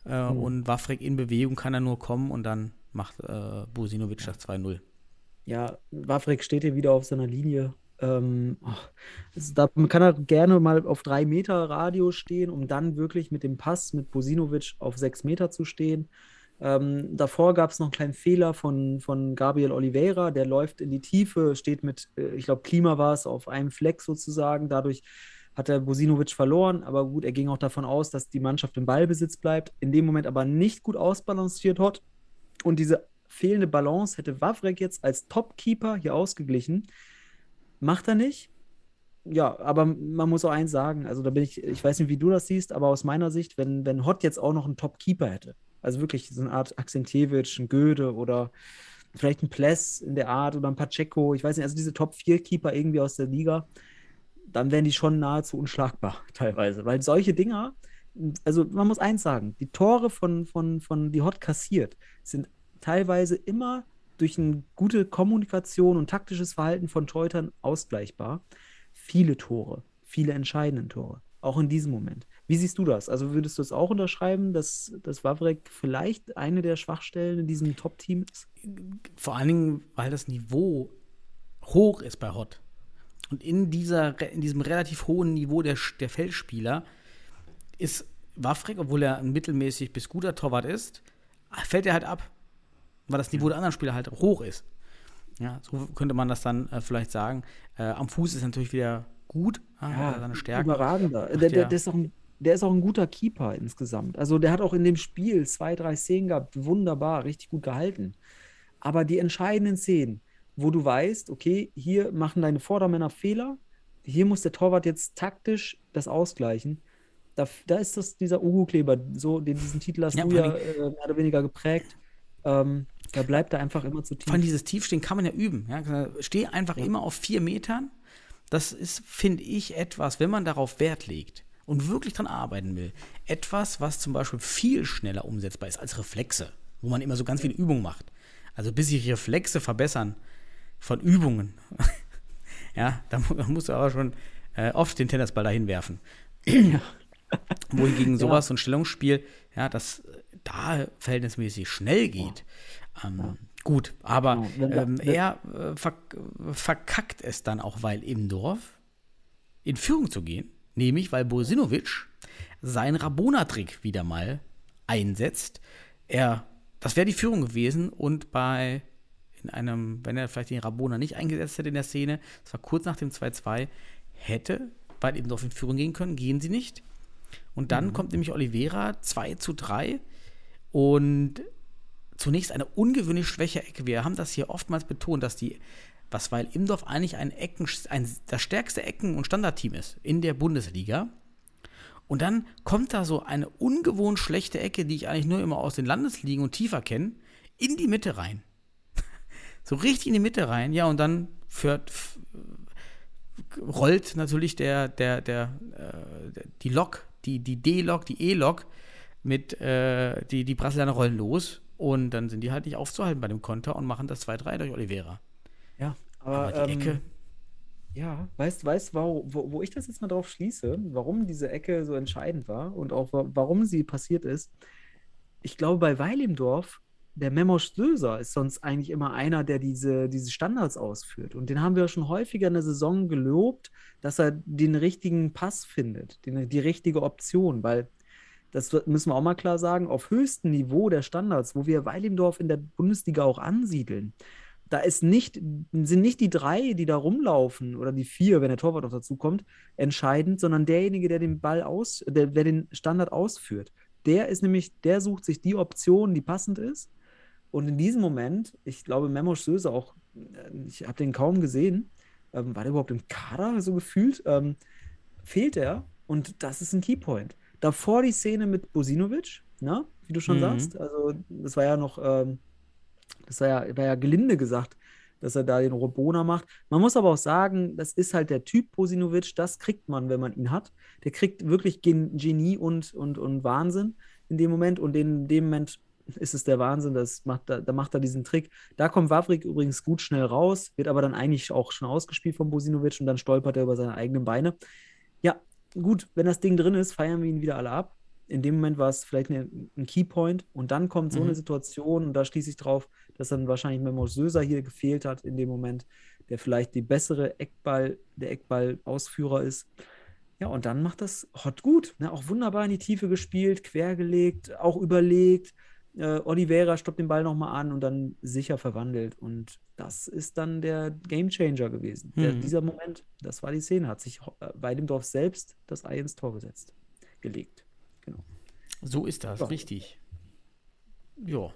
äh, mhm. und Wafrik in Bewegung, kann er nur kommen. Und dann macht äh, Bosinovic das zwei null. Ja, Wafrik steht hier wieder auf seiner Linie. Ähm, also da kann er gerne mal auf drei Meter Radio stehen, um dann wirklich mit dem Pass mit Bosinovic auf sechs Meter zu stehen. Ähm, davor gab es noch einen kleinen Fehler von, von Gabriel Oliveira, der läuft in die Tiefe, steht mit, ich glaube, Klima war es, auf einem Fleck sozusagen. Dadurch hat er Bosinovic verloren, aber gut, er ging auch davon aus, dass die Mannschaft im Ballbesitz bleibt, in dem Moment aber nicht gut ausbalanciert hat. Und diese fehlende Balance hätte Wawrek jetzt als Topkeeper hier ausgeglichen. Macht er nicht. Ja, aber man muss auch eins sagen, also da bin ich, ich weiß nicht, wie du das siehst, aber aus meiner Sicht, wenn, wenn Hott jetzt auch noch einen Top-Keeper hätte, also wirklich so eine Art Akzentjewitsch, ein Göde oder vielleicht ein Pless in der Art oder ein Pacheco, ich weiß nicht, also diese Top vier Keeper irgendwie aus der Liga, dann wären die schon nahezu unschlagbar teilweise, weil solche Dinger, also man muss eins sagen, die Tore von, von, von die Hott kassiert, sind teilweise immer durch eine gute Kommunikation und taktisches Verhalten von Torhütern ausgleichbar. Viele Tore, viele entscheidende Tore, auch in diesem Moment. Wie siehst du das? Also würdest du es auch unterschreiben, dass, dass Wawrek vielleicht eine der Schwachstellen in diesem Top-Team ist? Vor allen Dingen, weil das Niveau hoch ist bei Hott. Und in, dieser, in diesem relativ hohen Niveau der, der Feldspieler ist Wawrek, obwohl er ein mittelmäßig bis guter Torwart ist, fällt er halt ab, weil das Niveau ja. der anderen Spieler halt hoch ist. Ja, so könnte man das dann äh, vielleicht sagen. Äh, am Fuß ist natürlich wieder gut, ah, ja, hat er seine Stärke. Überragender. Der, der, der ist auch ein Der ist auch ein guter Keeper insgesamt. Also der hat auch in dem Spiel zwei, drei Szenen gehabt, wunderbar, richtig gut gehalten. Aber die entscheidenden Szenen, wo du weißt, okay, hier machen deine Vordermänner Fehler, hier muss der Torwart jetzt taktisch das ausgleichen. Da, da ist das dieser Ugo-Kleber, so, den, diesen Titel hast ja, du ja äh, mehr oder weniger geprägt. Ähm, da bleibt er einfach immer zu tief. Vor allem dieses Tiefstehen kann man ja üben. Ja? Steh einfach ja. immer auf vier Metern. Das ist, finde ich, etwas, wenn man darauf Wert legt und wirklich dran arbeiten will, etwas, was zum Beispiel viel schneller umsetzbar ist als Reflexe, wo man immer so ganz viel Übung macht. Also bis sich Reflexe verbessern von Übungen, ja, da musst du aber schon äh, oft den Tennisball dahin werfen. Ja. Wohingegen sowas, ja. so ein Stellungsspiel, ja, das da verhältnismäßig schnell geht. Oh. Ähm, ja. Gut, aber ähm, er äh, verk- verkackt es dann auch, weil Indorf in Führung zu gehen, nämlich, weil Bosinovic seinen Rabona-Trick wieder mal einsetzt. Er, das wäre die Führung gewesen und bei, in einem, wenn er vielleicht den Rabona nicht eingesetzt hätte in der Szene, das war kurz nach dem zwei zwei, hätte bei Indorf in Führung gehen können, gehen sie nicht. Und dann mhm. kommt nämlich Oliveira zwei zu drei und zunächst eine ungewöhnlich schwäche Ecke. Wir haben das hier oftmals betont, dass die was, weil Imdorf eigentlich ein Ecken, ein, das stärkste Ecken- und Standardteam ist in der Bundesliga. Und dann kommt da so eine ungewohnt schlechte Ecke, die ich eigentlich nur immer aus den Landesligen und tiefer kenne, in die Mitte rein. So richtig in die Mitte rein. Ja, und dann führt, f- rollt natürlich der, der, der, äh, die Lok, die, die D-Lok, die E-Lok, mit äh, die, die Brasilianer rollen los. Und dann sind die halt nicht aufzuhalten bei dem Konter und machen das zwei drei durch Oliveira. Ja, aber, aber die ähm, Ecke. Ja, weißt du, weißt, wo, wo, wo ich das jetzt mal drauf schließe, warum diese Ecke so entscheidend war und auch warum sie passiert ist. Ich glaube, bei Weilimdorf, der Memos Döser ist sonst eigentlich immer einer, der diese, diese Standards ausführt. Und den haben wir schon häufiger in der Saison gelobt, dass er den richtigen Pass findet, die, die richtige Option, weil das müssen wir auch mal klar sagen, auf höchstem Niveau der Standards, wo wir Weilimdorf in der Bundesliga auch ansiedeln, da ist nicht, sind nicht die drei, die da rumlaufen, oder die vier, wenn der Torwart noch dazu kommt, entscheidend, sondern derjenige, der den Ball aus, der, der den Standard ausführt. Der ist nämlich, der sucht sich die Option, die passend ist. Und in diesem Moment, ich glaube, Memos Söse auch, ich habe den kaum gesehen, ähm, war der überhaupt im Kader so gefühlt, ähm, fehlt er. Und das ist ein Keypoint. Davor die Szene mit Bosinovic, na, wie du schon mhm. sagst. Also das war ja noch... Ähm, Das war ja, war ja gelinde gesagt, dass er da den Rabona macht. Man muss aber auch sagen, das ist halt der Typ Bosinovic, das kriegt man, wenn man ihn hat. Der kriegt wirklich Genie und, und, und Wahnsinn in dem Moment. Und in dem Moment ist es der Wahnsinn, das macht, da, da macht er diesen Trick. Da kommt Wawrik übrigens gut schnell raus, wird aber dann eigentlich auch schon ausgespielt von Bosinovic und dann stolpert er über seine eigenen Beine. Ja, gut, wenn das Ding drin ist, feiern wir ihn wieder alle ab. In dem Moment war es vielleicht eine, ein Keypoint und dann kommt so mhm. eine Situation und da schließe ich drauf, dass dann wahrscheinlich Memo Söser hier gefehlt hat in dem Moment, der vielleicht die bessere Eckball, der Eckball-Ausführer ist. Ja, und dann macht das Hott gut. Ne? Auch wunderbar in die Tiefe gespielt, quergelegt, auch überlegt. Äh, Oliveira stoppt den Ball nochmal an und dann sicher verwandelt. Und das ist dann der Gamechanger gewesen. Mhm. Der, dieser Moment, das war die Szene, hat sich Weidendorf selbst das Ei ins Tor gesetzt, gelegt. Genau. So ist das, ja. Richtig. Ja.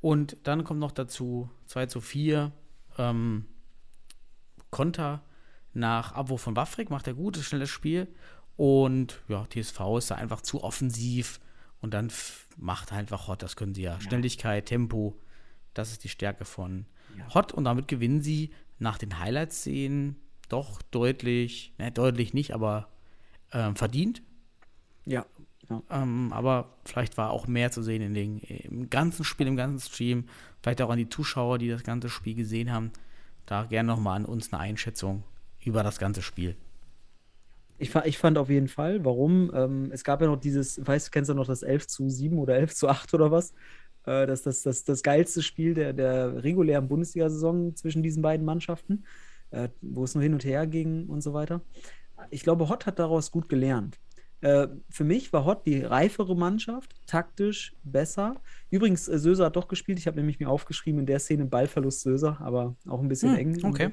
Und dann kommt noch dazu zwei zu vier. Ähm, Konter nach Abwurf von Wawrik, macht er gutes, schnelles Spiel und ja, T S V ist da einfach zu offensiv und dann f- macht einfach Hott, das können sie ja. ja. Schnelligkeit, Tempo, das ist die Stärke von ja. Hott und damit gewinnen sie nach den Highlight-Szenen doch deutlich, ne, deutlich nicht, aber ähm, verdient. Ja. ja. Ähm, aber vielleicht war auch mehr zu sehen in den, im ganzen Spiel, im ganzen Stream, vielleicht auch an die Zuschauer, die das ganze Spiel gesehen haben, da gerne nochmal an uns eine Einschätzung über das ganze Spiel. Ich, ich fand auf jeden Fall, warum, ähm, es gab ja noch dieses, weißt du, kennst du noch das elf zu sieben oder elf zu acht oder was, äh, das, das, das, das geilste Spiel der, der regulären Bundesliga-Saison zwischen diesen beiden Mannschaften, äh, wo es nur hin und her ging und so weiter. Ich glaube, Hott hat daraus gut gelernt. Äh, für mich war Hott die reifere Mannschaft, taktisch besser. Übrigens, äh, Söser hat doch gespielt, ich habe nämlich mir aufgeschrieben, in der Szene Ballverlust Söser, aber auch ein bisschen hm, eng. Okay.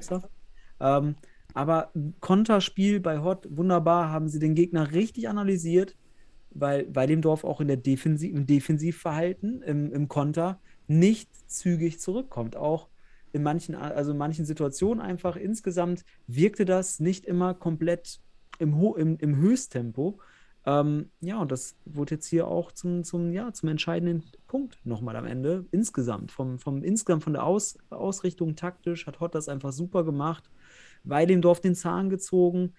Ähm, aber Konterspiel bei Hott, wunderbar, haben sie den Gegner richtig analysiert, weil Weidendorf auch in der Defensiv, im Defensivverhalten, im, im Konter, nicht zügig zurückkommt. Auch in manchen, also in manchen Situationen einfach insgesamt wirkte das nicht immer komplett im, Ho- im, im Höchsttempo. Ähm, ja, und das wurde jetzt hier auch zum, zum, ja, zum entscheidenden Punkt nochmal am Ende. Insgesamt, vom, vom, insgesamt von der Aus, Ausrichtung taktisch hat Hott das einfach super gemacht. Weidendorf den Zahn gezogen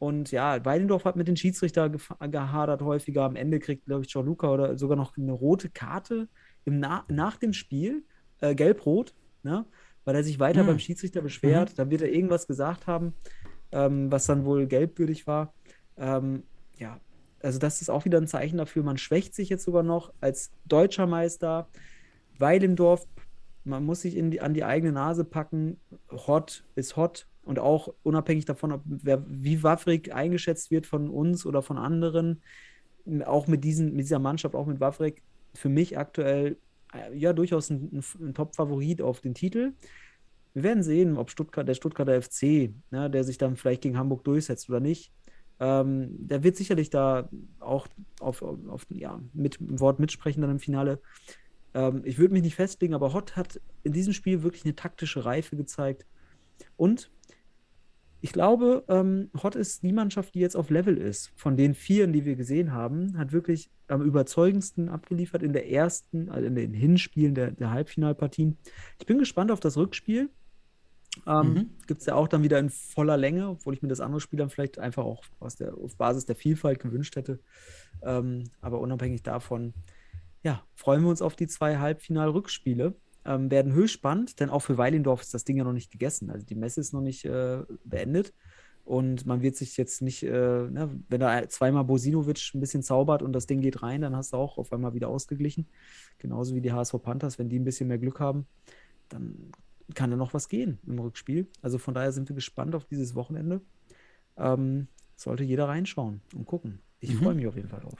und ja, Weidendorf hat mit den Schiedsrichter gefa- gehadert häufiger. Am Ende kriegt, glaube ich, Korluka oder sogar noch eine rote Karte im Na- nach dem Spiel, äh, gelb-rot, ne? Weil er sich weiter mhm. beim Schiedsrichter beschwert. Mhm. Dann wird er irgendwas gesagt haben, ähm, was dann wohl gelbwürdig war. Ähm, ja, also das ist auch wieder ein Zeichen dafür, man schwächt sich jetzt sogar noch als deutscher Meister. Weidendorf, man muss sich in die, an die eigene Nase packen. Hott ist Hott. Und auch unabhängig davon, ob wer, wie Wawrik eingeschätzt wird von uns oder von anderen, auch mit, diesen, mit dieser Mannschaft, auch mit Wawrik, für mich aktuell ja durchaus ein, ein Top-Favorit auf den Titel. Wir werden sehen, ob Stuttgart, der Stuttgarter F C, ne, der sich dann vielleicht gegen Hamburg durchsetzt oder nicht, ähm, der wird sicherlich da auch auf, auf, ja, mit dem Wort mitsprechen dann im Finale. Ähm, ich würde mich nicht festlegen, aber Hott hat in diesem Spiel wirklich eine taktische Reife gezeigt. Und ich glaube, ähm, Hott ist die Mannschaft, die jetzt auf Level ist. Von den Vieren, die wir gesehen haben, hat wirklich am überzeugendsten abgeliefert in der ersten, also in den Hinspielen der, der Halbfinalpartien. Ich bin gespannt auf das Rückspiel. Ähm, mhm. Gibt es ja auch dann wieder in voller Länge, obwohl ich mir das andere Spiel dann vielleicht einfach auch aus der, auf Basis der Vielfalt gewünscht hätte. Ähm, aber unabhängig davon, ja, freuen wir uns auf die zwei Halbfinal-Rückspiele. Ähm, werden höchst spannend, denn auch für Weilendorf ist das Ding ja noch nicht gegessen. Also die Messe ist noch nicht äh, beendet und man wird sich jetzt nicht, äh, ne, wenn da zweimal Bosinovic ein bisschen zaubert und das Ding geht rein, dann hast du auch auf einmal wieder ausgeglichen. Genauso wie die H S V Panthers, wenn die ein bisschen mehr Glück haben, dann kann da noch was gehen im Rückspiel. Also von daher sind wir gespannt auf dieses Wochenende. Ähm, sollte jeder reinschauen und gucken. Ich mhm. freue mich auf jeden Fall drauf.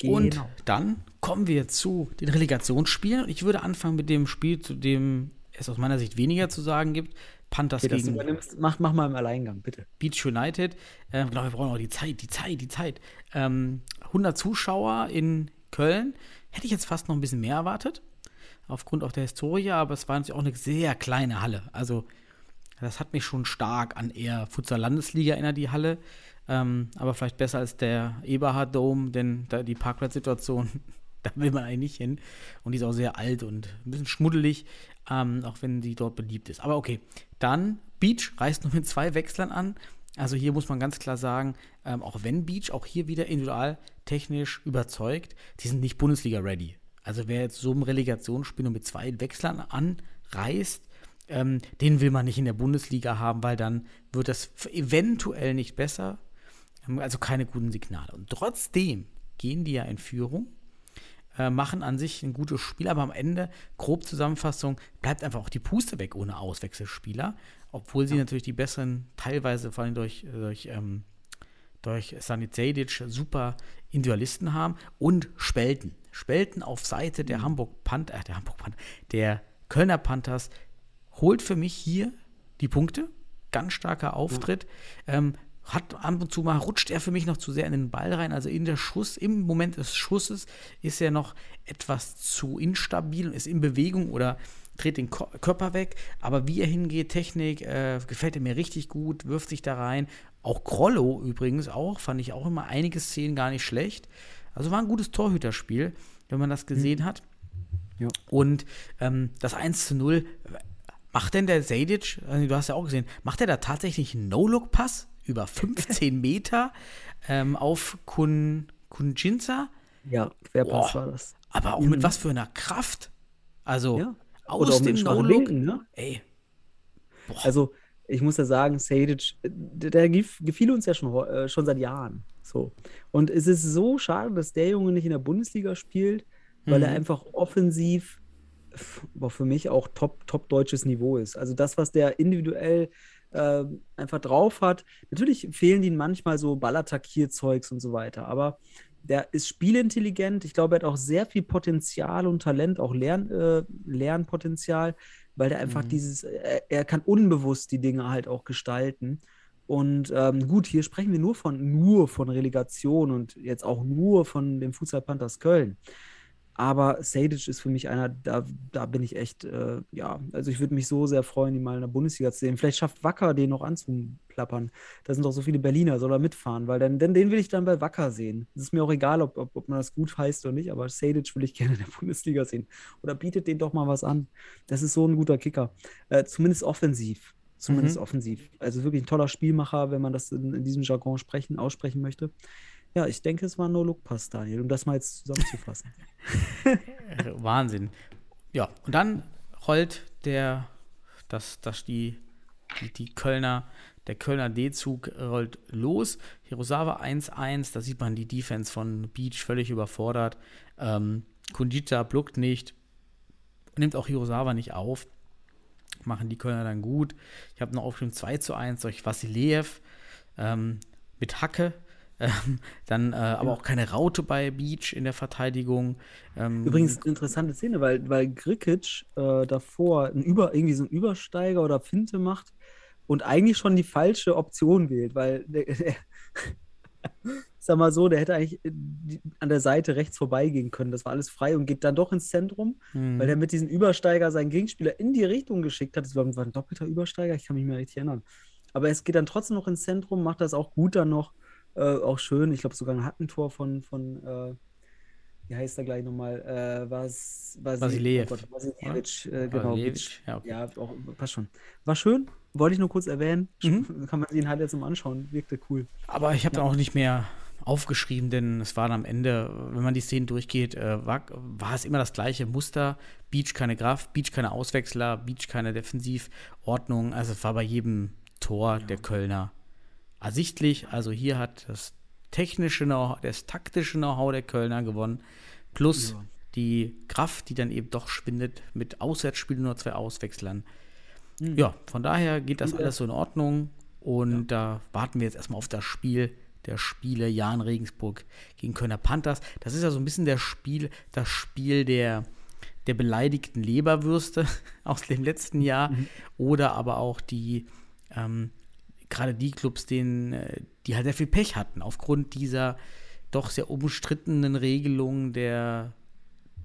Genau. Und dann kommen wir zu den Relegationsspielen. Ich würde anfangen mit dem Spiel, zu dem es aus meiner Sicht weniger zu sagen gibt. Panthers okay, gegen... Mach, mach mal im Alleingang, bitte. Beach United. Ähm, genau, wir brauchen auch die Zeit, die Zeit, die Zeit. Ähm, hundert Zuschauer in Köln. Hätte ich jetzt fast noch ein bisschen mehr erwartet. Aufgrund auch der Historie. Aber es war natürlich auch eine sehr kleine Halle. Also das hat mich schon stark an eher Futsal-Landesliga erinnert, die Halle. Ähm, aber vielleicht besser als der Eberhard-Dome, denn da die Parkplatzsituation, da will man eigentlich nicht hin. Und die ist auch sehr alt und ein bisschen schmuddelig, ähm, auch wenn sie dort beliebt ist. Aber okay, dann Beach reißt nur mit zwei Wechslern an. Also hier muss man ganz klar sagen, ähm, auch wenn Beach auch hier wieder individual technisch überzeugt, die sind nicht Bundesliga-ready. Also wer jetzt so ein Relegationsspiel nur mit zwei Wechseln anreißt, ähm, den will man nicht in der Bundesliga haben, weil dann wird das eventuell nicht besser. Also keine guten Signale. Und trotzdem gehen die ja in Führung, äh, machen an sich ein gutes Spiel, aber am Ende, grob Zusammenfassung, bleibt einfach auch die Puste weg ohne Auswechselspieler, obwohl sie ja. natürlich die besseren, teilweise vor allem durch, durch, ähm, durch Sanicic super Individualisten haben und Spelten. Spelten auf Seite der Hamburg Panther, äh, der Hamburg Panther, der Kölner Panthers holt für mich hier die Punkte. Ganz starker Auftritt. Ja. Ähm, Hat ab und zu mal, rutscht er für mich noch zu sehr in den Ball rein. Also in der Schuss, im Moment des Schusses ist er noch etwas zu instabil und ist in Bewegung oder dreht den Ko- Körper weg. Aber wie er hingeht, Technik, äh, gefällt er mir richtig gut, wirft sich da rein. Auch Krollo übrigens auch, fand ich auch immer einige Szenen gar nicht schlecht. Also war ein gutes Torhüterspiel, wenn man das gesehen mhm. hat. Jo. Und ähm, das eins zu null, macht denn der Sejdic, du hast ja auch gesehen, macht er da tatsächlich einen No-Look-Pass? Über fünfzehn Meter ähm, auf Kun, Kunjinsa. Ja, Querpass war das. Aber auch mhm. mit was für einer Kraft. Also ja. aus auch dem No-Look. Ne? Ey. Boah. Also, ich muss ja sagen, Sejdic, der gefiel uns ja schon, äh, schon seit Jahren. So. Und es ist so schade, dass der Junge nicht in der Bundesliga spielt, weil mhm. er einfach offensiv boah, für mich auch top, top deutsches Niveau ist. Also das, was der individuell Äh, einfach drauf hat. Natürlich fehlen ihnen manchmal so Ballattackierzeugs und so weiter, aber der ist spielintelligent. Ich glaube, er hat auch sehr viel Potenzial und Talent, auch Lern, äh, Lernpotenzial, weil der einfach mhm. dieses, er, er kann unbewusst die Dinge halt auch gestalten. Und ähm, gut, hier sprechen wir nur von, nur von Relegation und jetzt auch nur von dem Futsal-Panthers Köln. Aber Sejdic ist für mich einer, da, da bin ich echt, äh, ja, also ich würde mich so sehr freuen, ihn mal in der Bundesliga zu sehen. Vielleicht schafft Wacker den noch anzuplappern. Da sind doch so viele Berliner, soll er mitfahren, weil dann, den, den will ich dann bei Wacker sehen. Es ist mir auch egal, ob, ob, ob man das gut heißt oder nicht, aber Sejdic will ich gerne in der Bundesliga sehen. Oder bietet den doch mal was an. Das ist so ein guter Kicker. Äh, zumindest offensiv. Zumindest mhm. offensiv. Also wirklich ein toller Spielmacher, wenn man das in, in diesem Jargon sprechen, aussprechen möchte. Ja, ich denke, es war ein No-Look-Pass, Daniel, um das mal jetzt zusammenzufassen. Wahnsinn. Ja, und dann rollt der, das, das die, die, die Kölner, der Kölner D-Zug rollt los. Hirosawa eins eins, da sieht man die Defense von Beach völlig überfordert. Ähm, Kunjita blockt nicht, nimmt auch Hirosawa nicht auf. Machen die Kölner dann gut. Ich habe noch aufgeschrieben zwei zu eins durch Vassilev ähm, mit Hacke. Ähm, dann äh, ja. aber auch keine Raute bei Beach in der Verteidigung. Ähm, Übrigens eine interessante Szene, weil, weil Grikic äh, davor ein Über, irgendwie so einen Übersteiger oder Finte macht und eigentlich schon die falsche Option wählt, weil der, der sag mal so, der hätte eigentlich an der Seite rechts vorbeigehen können, das war alles frei und geht dann doch ins Zentrum, mhm. weil der mit diesem Übersteiger seinen Gegenspieler in die Richtung geschickt hat. Das war ein doppelter Übersteiger, ich kann mich nicht mehr richtig erinnern. Aber es geht dann trotzdem noch ins Zentrum, macht das auch gut dann noch. Äh, auch schön, ich glaube sogar ein Hackentor von, von äh, wie heißt er gleich nochmal, äh, was, was Vasiliev. Oh Vasiljevic, äh, genau. Vasiljevic. Ja, okay. Ja, auch, passt schon. War schön, wollte ich nur kurz erwähnen, mhm. kann man den halt jetzt mal anschauen, wirkte cool. Aber ich habe ja. dann auch nicht mehr aufgeschrieben, denn es war dann am Ende, wenn man die Szenen durchgeht, äh, war, war es immer das gleiche Muster, Beach keine Kraft, Beach keine Auswechsler, Beach keine Defensivordnung, also es war bei jedem Tor ja. der Kölner ersichtlich, also hier hat das technische Know-how, das taktische Know-how der Kölner gewonnen, plus ja. die Kraft, die dann eben doch schwindet mit Auswärtsspielen nur zwei Auswechslern. Mhm. Ja, von daher geht das alles so in Ordnung und ja. da warten wir jetzt erstmal auf das Spiel der Spiele Jahn Regensburg gegen Kölner Panthers. Das ist ja so ein bisschen der Spiel, das Spiel der, der beleidigten Leberwürste aus dem letzten Jahr mhm. oder aber auch die ähm, gerade die Clubs, denen, die halt sehr viel Pech hatten, aufgrund dieser doch sehr umstrittenen Regelung der,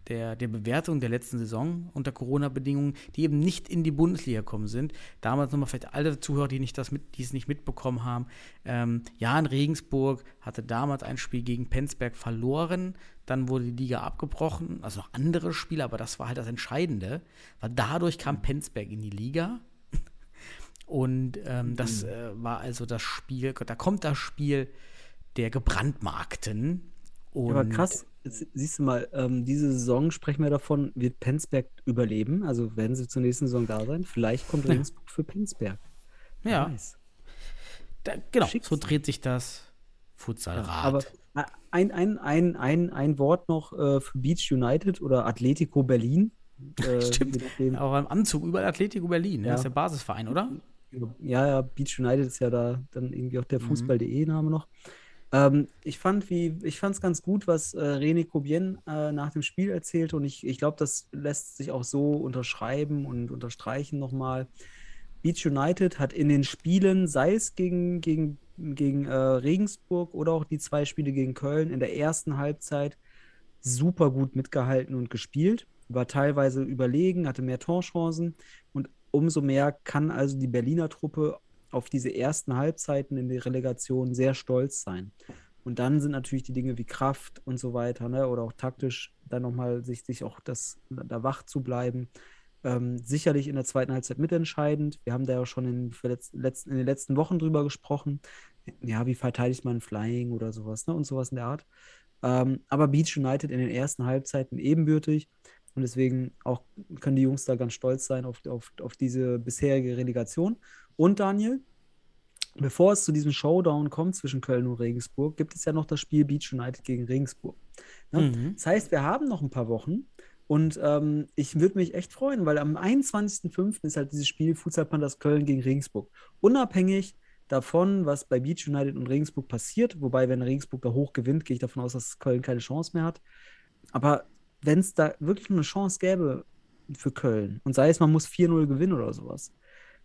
der, der Bewertung der letzten Saison unter Corona-Bedingungen, die eben nicht in die Bundesliga gekommen sind. Damals nochmal vielleicht alle Zuhörer, die nicht das mit, die es nicht mitbekommen haben. Ähm, Jahn Regensburg hatte damals ein Spiel gegen Penzberg verloren, dann wurde die Liga abgebrochen, also noch andere Spiele, aber das war halt das Entscheidende, weil dadurch kam Penzberg in die Liga. Und ähm, das äh, war also das Spiel, da kommt das Spiel der Gebrandmarkten. Und ja, krass, jetzt siehst du mal, ähm, diese Saison sprechen wir davon, wird Penzberg überleben? Also werden sie zur nächsten Saison da sein? Vielleicht kommt Regensburg für Penzberg. Ja, nice. Da, genau, Schick's. So dreht sich das Futsalrad. Ja, aber ein, ein, ein, ein, ein Wort noch äh, für Beach United oder Atletico Berlin. Äh, Stimmt, auch im Anzug überall Atletico Berlin, ne? Ja. Das ist der Basisverein, oder? Ja, ja, Beach United ist ja da dann irgendwie auch der Fußball.de-Name noch. Ähm, ich fand es ganz gut, was äh, René Kobien äh, nach dem Spiel erzählte, und ich, ich glaube, das lässt sich auch so unterschreiben und unterstreichen nochmal. Beach United hat in den Spielen, sei es gegen, gegen, gegen äh, Regensburg oder auch die zwei Spiele gegen Köln, in der ersten Halbzeit super gut mitgehalten und gespielt, war teilweise überlegen, hatte mehr Torchancen, und umso mehr kann also die Berliner Truppe auf diese ersten Halbzeiten in der Relegation sehr stolz sein. Und dann sind natürlich die Dinge wie Kraft und so weiter, ne, oder auch taktisch dann nochmal sich, sich auch das, da wach zu bleiben, ähm, sicherlich in der zweiten Halbzeit mitentscheidend. Wir haben da ja schon in, letzt, in den letzten Wochen drüber gesprochen, ja, wie verteidigt man Flying oder sowas, ne, und sowas in der Art. Ähm, aber Beach United in den ersten Halbzeiten ebenbürtig. Und deswegen auch können die Jungs da ganz stolz sein auf, auf, auf diese bisherige Relegation. Und Daniel, bevor es zu diesem Showdown kommt zwischen Köln und Regensburg, gibt es ja noch das Spiel Beach United gegen Regensburg. Ne? Mhm. Das heißt, wir haben noch ein paar Wochen, und ähm, ich würde mich echt freuen, weil am einundzwanzigsten fünften ist halt dieses Spiel Futsal-Panthers Köln gegen Regensburg. Unabhängig davon, was bei Beach United und Regensburg passiert, wobei, wenn Regensburg da hoch gewinnt, gehe ich davon aus, dass Köln keine Chance mehr hat. Aber wenn es da wirklich eine Chance gäbe für Köln, und sei es, man muss vier null gewinnen oder sowas,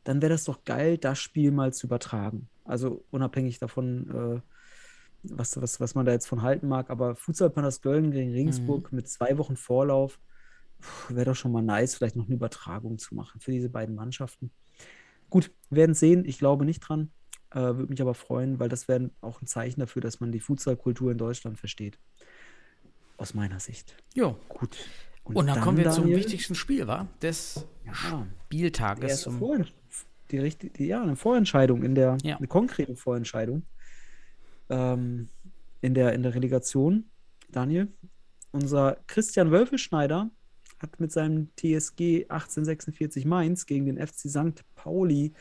dann wäre das doch geil, das Spiel mal zu übertragen. Also unabhängig davon, äh, was, was, was man da jetzt von halten mag, aber Futsal-Panthers Köln gegen Regensburg mhm. mit zwei Wochen Vorlauf, wäre doch schon mal nice, vielleicht noch eine Übertragung zu machen für diese beiden Mannschaften. Gut, wir werden es sehen, ich glaube nicht dran, äh, würde mich aber freuen, weil das wäre auch ein Zeichen dafür, dass man die Futsal-Kultur in Deutschland versteht. Aus meiner Sicht. Ja, gut. Und, und dann, dann kommen wir, Daniel, zum wichtigsten Spiel, war? Des ja, Spieltages. Zum Vor- die richtige, die, ja, eine Vorentscheidung, in der, ja. eine konkrete Vorentscheidung ähm, in, der, in der Relegation. Daniel, unser Christian Wölfelschneider hat mit seinem T S G achtzehnhundertsechsundvierzig Mainz gegen den F C Sankt Pauli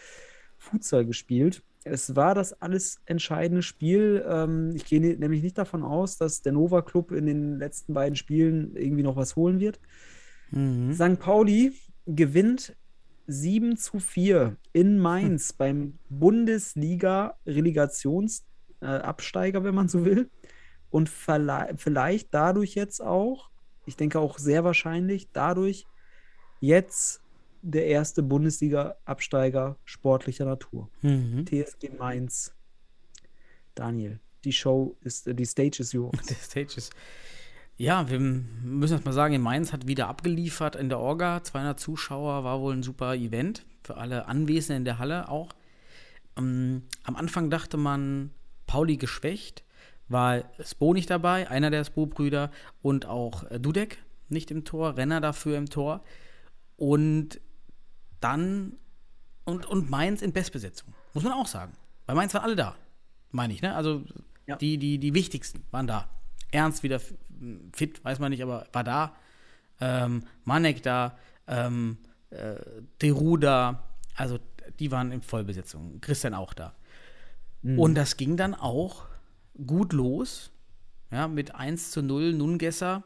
Futsal gespielt. Es war das alles entscheidende Spiel. Ich gehe nämlich nicht davon aus, dass der Nova Club in den letzten beiden Spielen irgendwie noch was holen wird. Mhm. Sankt Pauli gewinnt sieben zu vier in Mainz mhm. beim Bundesliga-Relegationsabsteiger, wenn man so will. Und verla- vielleicht dadurch jetzt auch, ich denke auch sehr wahrscheinlich, dadurch jetzt der erste Bundesliga-Absteiger sportlicher Natur. Mhm. T S G Mainz. Daniel, die Show ist, die Stage ist yours. Die Stage ist. Ja, wir müssen erst mal sagen, in Mainz hat wieder abgeliefert in der Orga. zweihundert Zuschauer, war wohl ein super Event für alle Anwesenden in der Halle auch. Am Anfang dachte man, Pauli geschwächt, war Spo nicht dabei, einer der Spo-Brüder, und auch Dudek nicht im Tor, Renner dafür im Tor. Und dann, und, und Mainz in Bestbesetzung, muss man auch sagen. Bei Mainz waren alle da, meine ich, ne? Also ja. die, die, die wichtigsten waren da. Ernst wieder fit, weiß man nicht, aber war da. Ähm, Manek da, ähm, äh, Deru da, also die waren in Vollbesetzung. Christian auch da. Mhm. Und das ging dann auch gut los, ja, mit eins zu null, Nungesser,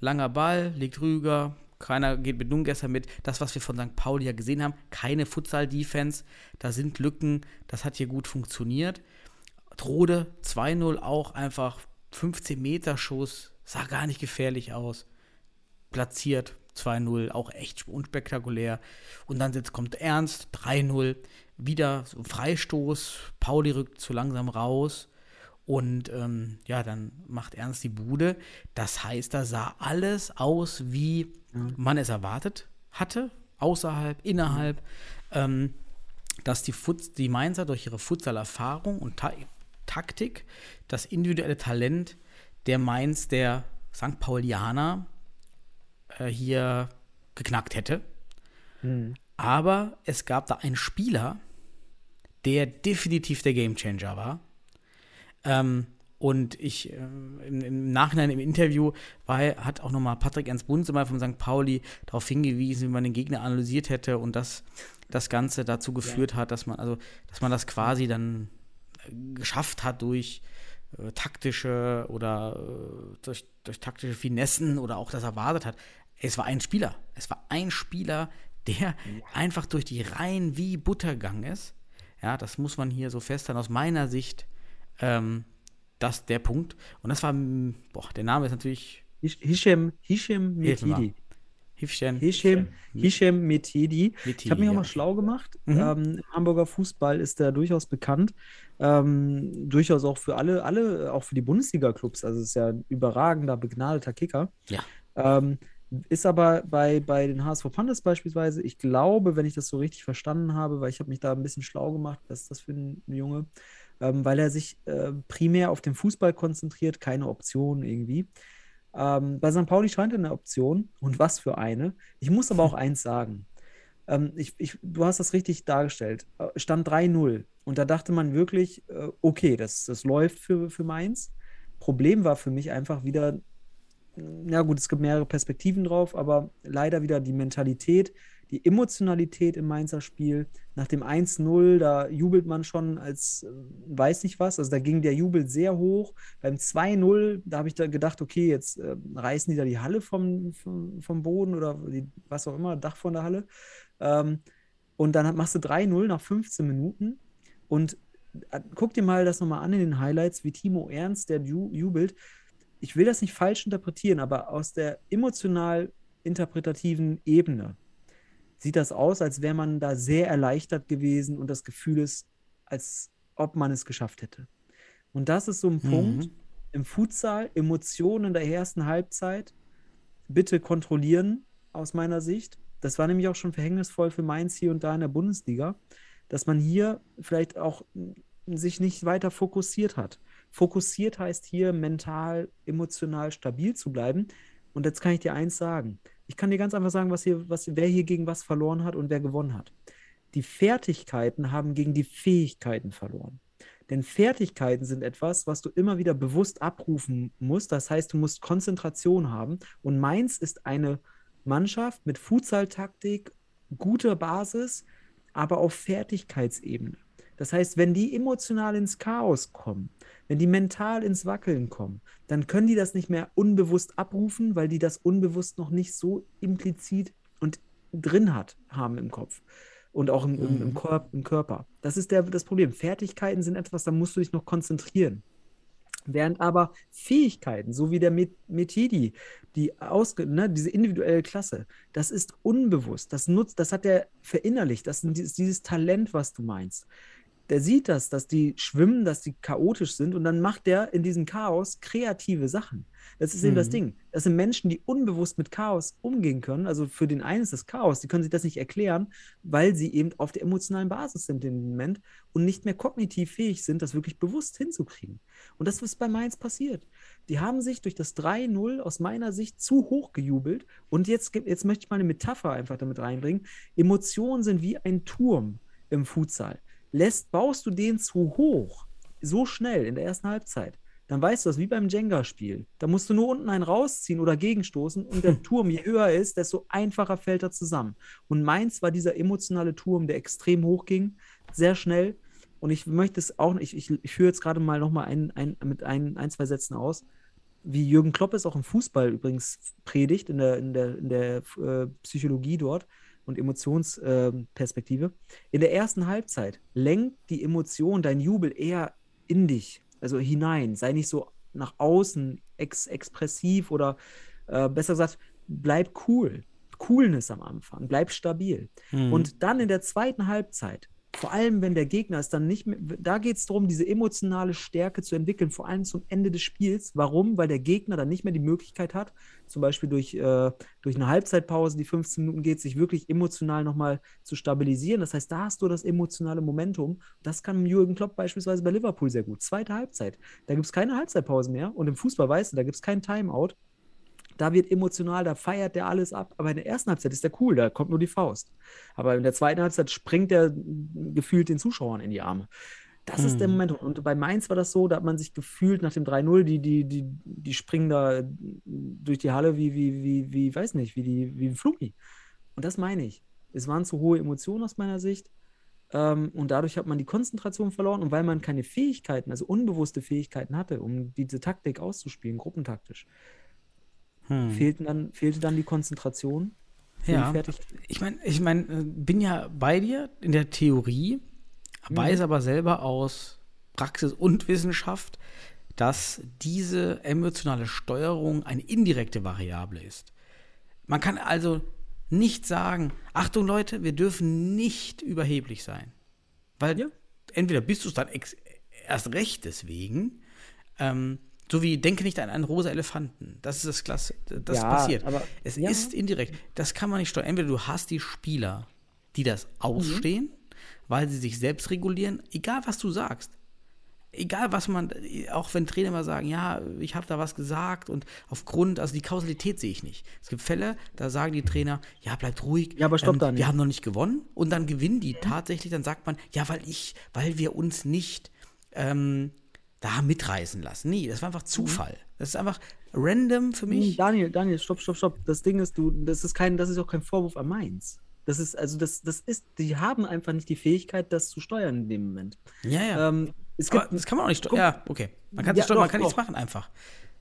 langer Ball, legt Rüger. Keiner geht mit Nungesser mit. Das, was wir von Sankt Pauli ja gesehen haben, keine Futsal-Defense, da sind Lücken, das hat hier gut funktioniert. Trode zwei null auch einfach, fünfzehn-Meter-Schuss, sah gar nicht gefährlich aus. Platziert zwei null, auch echt unspektakulär. Und dann jetzt kommt Ernst, drei null, wieder so Freistoß, Pauli rückt zu langsam raus. Und ähm, ja, dann macht Ernst die Bude. Das heißt, da sah alles aus, wie man es erwartet hatte, außerhalb, innerhalb, ähm, dass die, Fut- die Mainzer durch ihre Futsal-Erfahrung und Ta- Taktik das individuelle Talent der Mainz, der Sankt Paulianer, äh, hier geknackt hätte. Mhm. Aber es gab da einen Spieler, der definitiv der Gamechanger war. Ähm, und ich äh, im, im Nachhinein im Interview war, hat auch nochmal Patrick Ernst Bunz immer vom Sankt Pauli darauf hingewiesen, wie man den Gegner analysiert hätte und dass das Ganze dazu geführt ja. hat, dass man, also, dass man das quasi dann geschafft hat durch äh, taktische oder äh, durch, durch taktische Finessen oder auch das erwartet hat. Es war ein Spieler. Es war ein Spieler, der ja. einfach durch die Reihen wie Butter gegangen ist. Ja, das muss man hier so festhalten. Aus meiner Sicht, ähm, das ist der Punkt. Und das war, boah, der Name ist natürlich Hichem Methidi. Hichem Methidi. Ich habe mich ja. auch mal schlau gemacht. Mhm. Ähm, Hamburger Fußball ist da durchaus bekannt. Ähm, durchaus auch für alle, alle, auch für die Bundesliga-Clubs. Also es ist ja ein überragender, begnadeter Kicker. Ja. Ähm, Ist aber bei, bei den H S V Panthers beispielsweise, ich glaube, wenn ich das so richtig verstanden habe, weil ich habe mich da ein bisschen schlau gemacht, was ist das für ein Junge, ähm, weil er sich äh, primär auf den Fußball konzentriert, keine Option irgendwie. Ähm, bei Sankt Pauli scheint er eine Option, und was für eine. Ich muss aber auch eins sagen. Ähm, ich, ich, du hast das richtig dargestellt. Stand drei null und da dachte man wirklich, äh, okay, das, das läuft für, für Mainz. Problem war für mich einfach wieder, ja gut, es gibt mehrere Perspektiven drauf, aber leider wieder die Mentalität, die Emotionalität im Mainzer Spiel. Nach dem eins null, da jubelt man schon als äh, weiß nicht was, also da ging der Jubel sehr hoch. Beim zwei null, da habe ich da gedacht, okay, jetzt äh, reißen die da die Halle vom, vom, vom Boden oder die, was auch immer, Dach von der Halle. Ähm, und dann machst du drei null nach fünfzehn Minuten und äh, guck dir mal das nochmal an in den Highlights, wie Timo Ernst, der ju- jubelt, ich will das nicht falsch interpretieren, aber aus der emotional interpretativen Ebene sieht das aus, als wäre man da sehr erleichtert gewesen und das Gefühl ist, als ob man es geschafft hätte. Und das ist so ein mhm. Punkt im Futsal, Emotionen in der ersten Halbzeit, bitte kontrollieren aus meiner Sicht. Das war nämlich auch schon verhängnisvoll für Mainz hier und da in der Bundesliga, dass man hier vielleicht auch sich nicht weiter fokussiert hat. Fokussiert heißt hier, mental, emotional stabil zu bleiben. Und jetzt kann ich dir eins sagen. Ich kann dir ganz einfach sagen, was hier, was, wer hier gegen was verloren hat und wer gewonnen hat. Die Fertigkeiten haben gegen die Fähigkeiten verloren. Denn Fertigkeiten sind etwas, was du immer wieder bewusst abrufen musst. Das heißt, du musst Konzentration haben. Und Mainz ist eine Mannschaft mit Futsal-Taktik, guter Basis, aber auf Fertigkeitsebene. Das heißt, wenn die emotional ins Chaos kommen, wenn die mental ins Wackeln kommen, dann können die das nicht mehr unbewusst abrufen, weil die das unbewusst noch nicht so implizit und drin hat, haben im Kopf und auch im, im, im, Kor- im Körper. Das ist der, das Problem. Fertigkeiten sind etwas, da musst du dich noch konzentrieren. Während aber Fähigkeiten, so wie der Methidi, die ausge, ne, diese individuelle Klasse, das ist unbewusst, das nutzt, das hat er verinnerlicht, das ist dieses Talent, was du meinst. Der sieht das, dass die schwimmen, dass die chaotisch sind und dann macht der in diesem Chaos kreative Sachen. Das ist mhm. eben das Ding. Das sind Menschen, die unbewusst mit Chaos umgehen können. Also für den einen ist das Chaos, die können sich das nicht erklären, weil sie eben auf der emotionalen Basis sind im Moment und nicht mehr kognitiv fähig sind, das wirklich bewusst hinzukriegen. Und das ist bei Mainz passiert. Die haben sich durch das drei null aus meiner Sicht zu hoch gejubelt und jetzt, jetzt möchte ich mal eine Metapher einfach damit reinbringen. Emotionen sind wie ein Turm im Futsal. Lässt, baust du den zu hoch, so schnell in der ersten Halbzeit, dann weißt du das wie beim Jenga-Spiel. Da musst du nur unten einen rausziehen oder gegenstoßen und der Turm, je höher er ist, desto einfacher fällt er zusammen. Und Mainz war dieser emotionale Turm, der extrem hoch ging, sehr schnell. Und ich möchte es auch, ich, ich, ich führe jetzt gerade mal nochmal ein, ein, mit ein, ein, zwei Sätzen aus, wie Jürgen Klopp es auch im Fußball übrigens predigt, in der, in der, in der äh, Psychologie dort, und Emotionsperspektive. Äh, in der ersten Halbzeit lenkt die Emotion, dein Jubel eher in dich, also hinein. Sei nicht so nach außen ex- expressiv oder äh, besser gesagt, bleib cool. Coolness am Anfang, bleib stabil. Mhm. Und dann in der zweiten Halbzeit, vor allem wenn der Gegner ist, dann nicht mehr, da geht es darum, diese emotionale Stärke zu entwickeln, vor allem zum Ende des Spiels. Warum? Weil der Gegner dann nicht mehr die Möglichkeit hat, zum Beispiel durch, äh, durch eine Halbzeitpause, die fünfzehn Minuten geht, sich wirklich emotional nochmal zu stabilisieren. Das heißt, da hast du das emotionale Momentum. Das kann Jürgen Klopp beispielsweise bei Liverpool sehr gut. Zweite Halbzeit, da gibt es keine Halbzeitpause mehr und im Fußball weißt du, da gibt es keinen Timeout. da wird emotional, da feiert der alles ab. Aber in der ersten Halbzeit ist der cool, da kommt nur die Faust. Aber in der zweiten Halbzeit springt er gefühlt den Zuschauern in die Arme. Das hm. ist der Moment. Und bei Mainz war das so, da hat man sich gefühlt nach dem drei null, die, die, die, die springen da durch die Halle wie, wie, wie, wie weiß nicht, wie, die, wie ein Flummi. Und das meine ich. Es waren zu hohe Emotionen aus meiner Sicht. Und dadurch hat man die Konzentration verloren. Und weil man keine Fähigkeiten, also unbewusste Fähigkeiten hatte, um diese Taktik auszuspielen, gruppentaktisch, hm. fehlten dann, fehlte dann die Konzentration. Ja, ich meine, ich mein, bin ja bei dir in der Theorie, hm. weiß aber selber aus Praxis und Wissenschaft, dass diese emotionale Steuerung eine indirekte Variable ist. Man kann also nicht sagen, Achtung Leute, wir dürfen nicht überheblich sein. Weil ja. entweder bist du es dann ex- erst recht deswegen, ähm, so wie denke nicht an einen rosa Elefanten. Das ist das Klasse, das ja, passiert. Aber, es ja. ist indirekt. Das kann man nicht steuern. Entweder du hast die Spieler, die das ausstehen, mhm. weil sie sich selbst regulieren, egal was du sagst. Egal, was man, auch wenn Trainer mal sagen, ja, ich habe da was gesagt und aufgrund, also die Kausalität sehe ich nicht. Es gibt Fälle, da sagen die Trainer, ja, bleibt ruhig, ja, aber stopp ähm, dann. Wir haben noch nicht gewonnen und dann gewinnen die mhm. tatsächlich, dann sagt man, ja, weil ich, weil wir uns nicht ähm, da mitreißen lassen. Nee, das war einfach Zufall. Mhm. Das ist einfach random für mich. Daniel, Daniel, stopp, stopp, stopp. Das Ding ist, du, das ist kein, das ist auch kein Vorwurf an Mainz. Das ist, also das, das ist, die haben einfach nicht die Fähigkeit, das zu steuern in dem Moment. Ja, ja. Ähm, Es gibt, das kann man auch nicht steuern. Ja, okay. Man kann, ja, doch, man kann nichts machen einfach.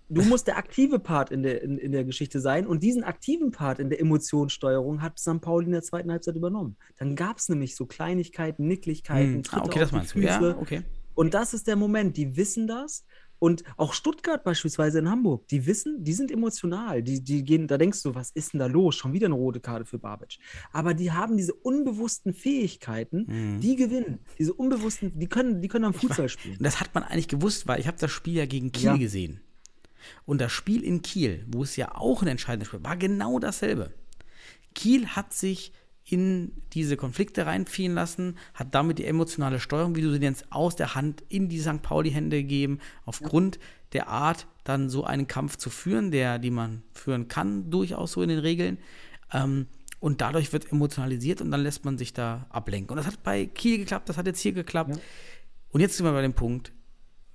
Du musst der aktive Part in der, in, in der Geschichte sein und diesen aktiven Part in der Emotionssteuerung hat Sankt Pauli in der zweiten Halbzeit übernommen. Dann gab es nämlich so Kleinigkeiten, Nicklichkeiten, hm. Tritte ah, okay, auf das meinst du. Ja, okay. Und das ist der Moment, die wissen das. Und auch Stuttgart beispielsweise in Hamburg, die wissen, die sind emotional. Die, die gehen, da denkst du, was ist denn da los? Schon wieder eine rote Karte für Babic. Aber die haben diese unbewussten Fähigkeiten, mhm. die gewinnen. Diese unbewussten, die können, die können am Futsal spielen. Das hat man eigentlich gewusst, weil ich habe das Spiel ja gegen Kiel ja. gesehen. Und das Spiel in Kiel, wo es ja auch ein entscheidendes Spiel war, war genau dasselbe. Kiel hat sich in diese Konflikte reinziehen lassen, hat damit die emotionale Steuerung, wie du sie nennst, aus der Hand in die Sankt Pauli-Hände gegeben, aufgrund ja. der Art, dann so einen Kampf zu führen, der, die man führen kann, durchaus so in den Regeln. Ähm, und dadurch wird emotionalisiert und dann lässt man sich da ablenken. Und das hat bei Kiel geklappt, das hat jetzt hier geklappt. Ja. Und jetzt sind wir bei dem Punkt,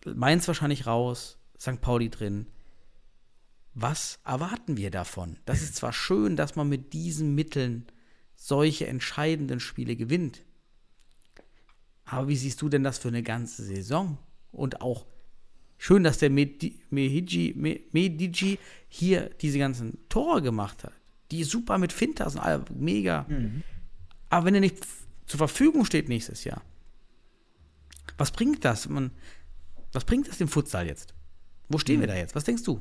Mainz wahrscheinlich raus, Sankt Pauli drin. Was erwarten wir davon? Das ist zwar schön, dass man mit diesen Mitteln solche entscheidenden Spiele gewinnt. Aber wie siehst du denn das für eine ganze Saison? Und auch schön, dass der Medi- Medici, Medici hier diese ganzen Tore gemacht hat. Die super mit Fintas und allem, mega. Mhm. Aber wenn er nicht zur Verfügung steht nächstes Jahr, was bringt das? Man, was bringt das dem Futsal jetzt? Wo stehen mhm. wir da jetzt? Was denkst du?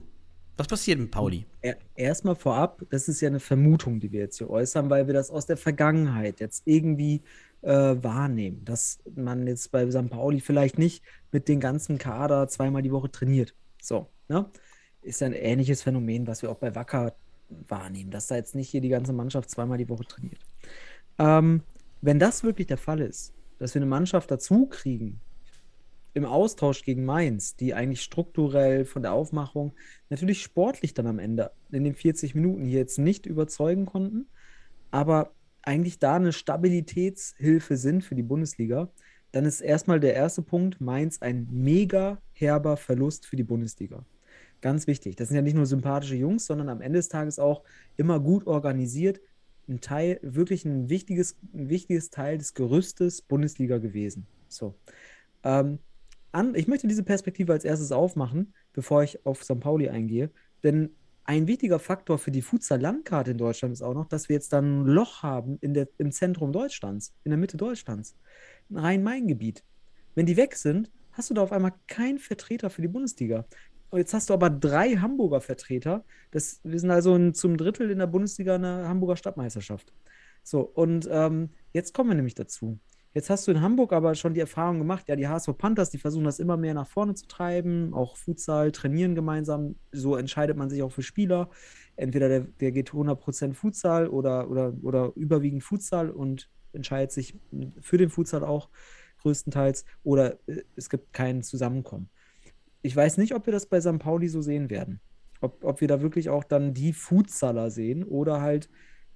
Was passiert mit Pauli? Erstmal vorab, das ist ja eine Vermutung, die wir jetzt hier äußern, weil wir das aus der Vergangenheit jetzt irgendwie äh, wahrnehmen, dass man jetzt bei Sankt Pauli vielleicht nicht mit den ganzen Kader zweimal die Woche trainiert. So, ne? Ist ja ein ähnliches Phänomen, was wir auch bei Wacker wahrnehmen, dass da jetzt nicht hier die ganze Mannschaft zweimal die Woche trainiert. Ähm, wenn das wirklich der Fall ist, dass wir eine Mannschaft dazu kriegen, im Austausch gegen Mainz, die eigentlich strukturell von der Aufmachung natürlich sportlich dann am Ende in den vierzig Minuten hier jetzt nicht überzeugen konnten, aber eigentlich da eine Stabilitätshilfe sind für die Bundesliga, dann ist erstmal der erste Punkt, Mainz ein mega herber Verlust für die Bundesliga. Ganz wichtig. Das sind ja nicht nur sympathische Jungs, sondern am Ende des Tages auch immer gut organisiert, ein Teil, wirklich ein wichtiges, ein wichtiges Teil des Gerüstes Bundesliga gewesen. So. Ähm, An, ich möchte diese Perspektive als erstes aufmachen, bevor ich auf Sankt Pauli eingehe, denn ein wichtiger Faktor für die Futsal-Landkarte in Deutschland ist auch noch, dass wir jetzt dann ein Loch haben in der, im Zentrum Deutschlands, in der Mitte Deutschlands, ein Rhein-Main-Gebiet. Wenn die weg sind, hast du da auf einmal keinen Vertreter für die Bundesliga. Und jetzt hast du aber drei Hamburger Vertreter, das, wir sind also in, zum Drittel in der Bundesliga in der Hamburger Stadtmeisterschaft. So, und ähm, jetzt kommen wir nämlich dazu. Jetzt hast du in Hamburg aber schon die Erfahrung gemacht, ja, die H S V Panthers, die versuchen das immer mehr nach vorne zu treiben, auch Futsal, trainieren gemeinsam, so entscheidet man sich auch für Spieler. Entweder der, der geht hundert Prozent Futsal oder, oder, oder überwiegend Futsal und entscheidet sich für den Futsal auch größtenteils oder es gibt kein Zusammenkommen. Ich weiß nicht, ob wir das bei Sankt Pauli so sehen werden. ob, ob wir da wirklich auch dann die Futsaler sehen oder halt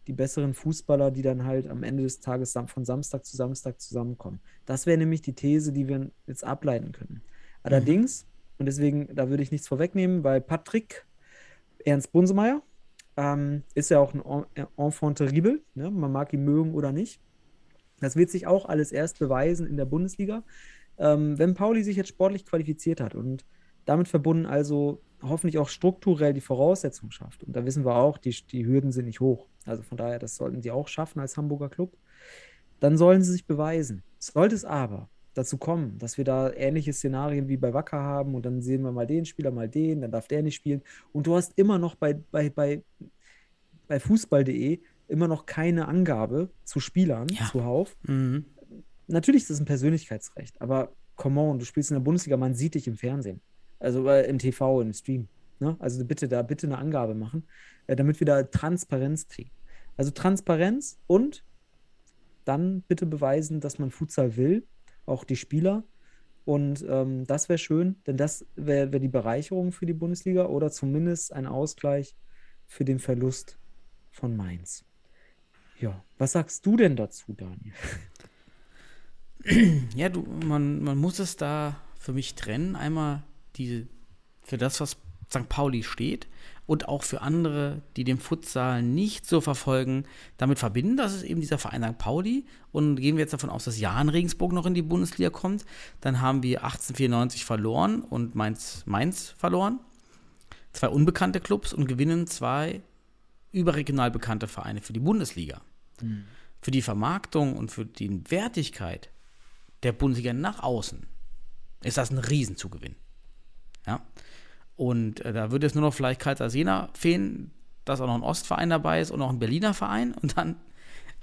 die besseren Fußballer, die dann halt am Ende des Tages von Samstag zu Samstag zusammenkommen. Das wäre nämlich die These, die wir jetzt ableiten können. Allerdings, mhm. und deswegen, da würde ich nichts vorwegnehmen, weil Patrick Ernst Bunsemeier ähm, ist ja auch ein Enfant terrible, ne? Man mag ihn mögen oder nicht. Das wird sich auch alles erst beweisen in der Bundesliga, ähm, wenn Pauli sich jetzt sportlich qualifiziert hat und damit verbunden also hoffentlich auch strukturell die Voraussetzungen schafft. Und da wissen wir auch, die, die Hürden sind nicht hoch. Also von daher, das sollten sie auch schaffen als Hamburger Club. Dann sollen sie sich beweisen. Sollte es aber dazu kommen, dass wir da ähnliche Szenarien wie bei Wacker haben und dann sehen wir mal den Spieler, mal den, dann darf der nicht spielen. Und du hast immer noch bei, bei, bei, bei Fußball punkt de immer noch keine Angabe zu Spielern, ja. zuhauf. Mhm. Natürlich ist das ein Persönlichkeitsrecht, aber come on, du spielst in der Bundesliga, man sieht dich im Fernsehen. Also im T V, im Stream. Ne? Also bitte da, bitte eine Angabe machen, damit wir da Transparenz kriegen. Also Transparenz und dann bitte beweisen, dass man Futsal will, auch die Spieler. Und ähm, das wäre schön, denn das wäre wär die Bereicherung für die Bundesliga oder zumindest ein Ausgleich für den Verlust von Mainz. Ja, was sagst du denn dazu, Daniel? Ja, du, man, man muss es da für mich trennen. Einmal die, für das, was Sankt Pauli steht und auch für andere, die den Futsal nicht so verfolgen, damit verbinden, dass es eben dieser Verein Sankt Pauli und gehen wir jetzt davon aus, dass Jahn Regensburg noch in die Bundesliga kommt, dann haben wir achtzehnhundertvierundneunzig verloren und Mainz, Mainz verloren, zwei unbekannte Clubs und gewinnen zwei überregional bekannte Vereine für die Bundesliga. Mhm. Für die Vermarktung und für die Wertigkeit der Bundesliga nach außen ist das ein Riesenzugewinn. Ja, und äh, da würde es nur noch vielleicht Carl Zeiss Jena fehlen, dass auch noch ein Ostverein dabei ist und noch ein Berliner Verein und dann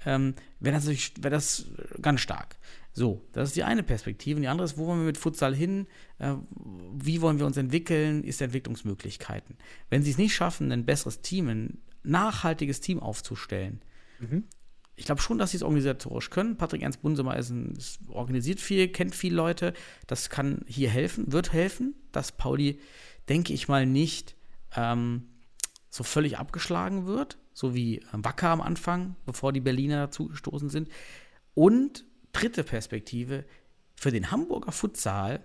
ähm, wäre das natürlich wär das ganz stark. So, das ist die eine Perspektive. Und die andere ist, wo wollen wir mit Futsal hin? Äh, wie wollen wir uns entwickeln? Ist Entwicklungsmöglichkeiten. Wenn sie es nicht schaffen, ein besseres Team, ein nachhaltiges Team aufzustellen, mhm. ich glaube schon, dass sie es organisatorisch können. Patrick Ernst Bunsemer ist, ein, ist organisiert viel, kennt viele Leute. Das kann hier helfen, wird helfen, dass Pauli, denke ich mal, nicht ähm, so völlig abgeschlagen wird, so wie Wacker am Anfang, bevor die Berliner dazugestoßen sind. Und dritte Perspektive, für den Hamburger Futsal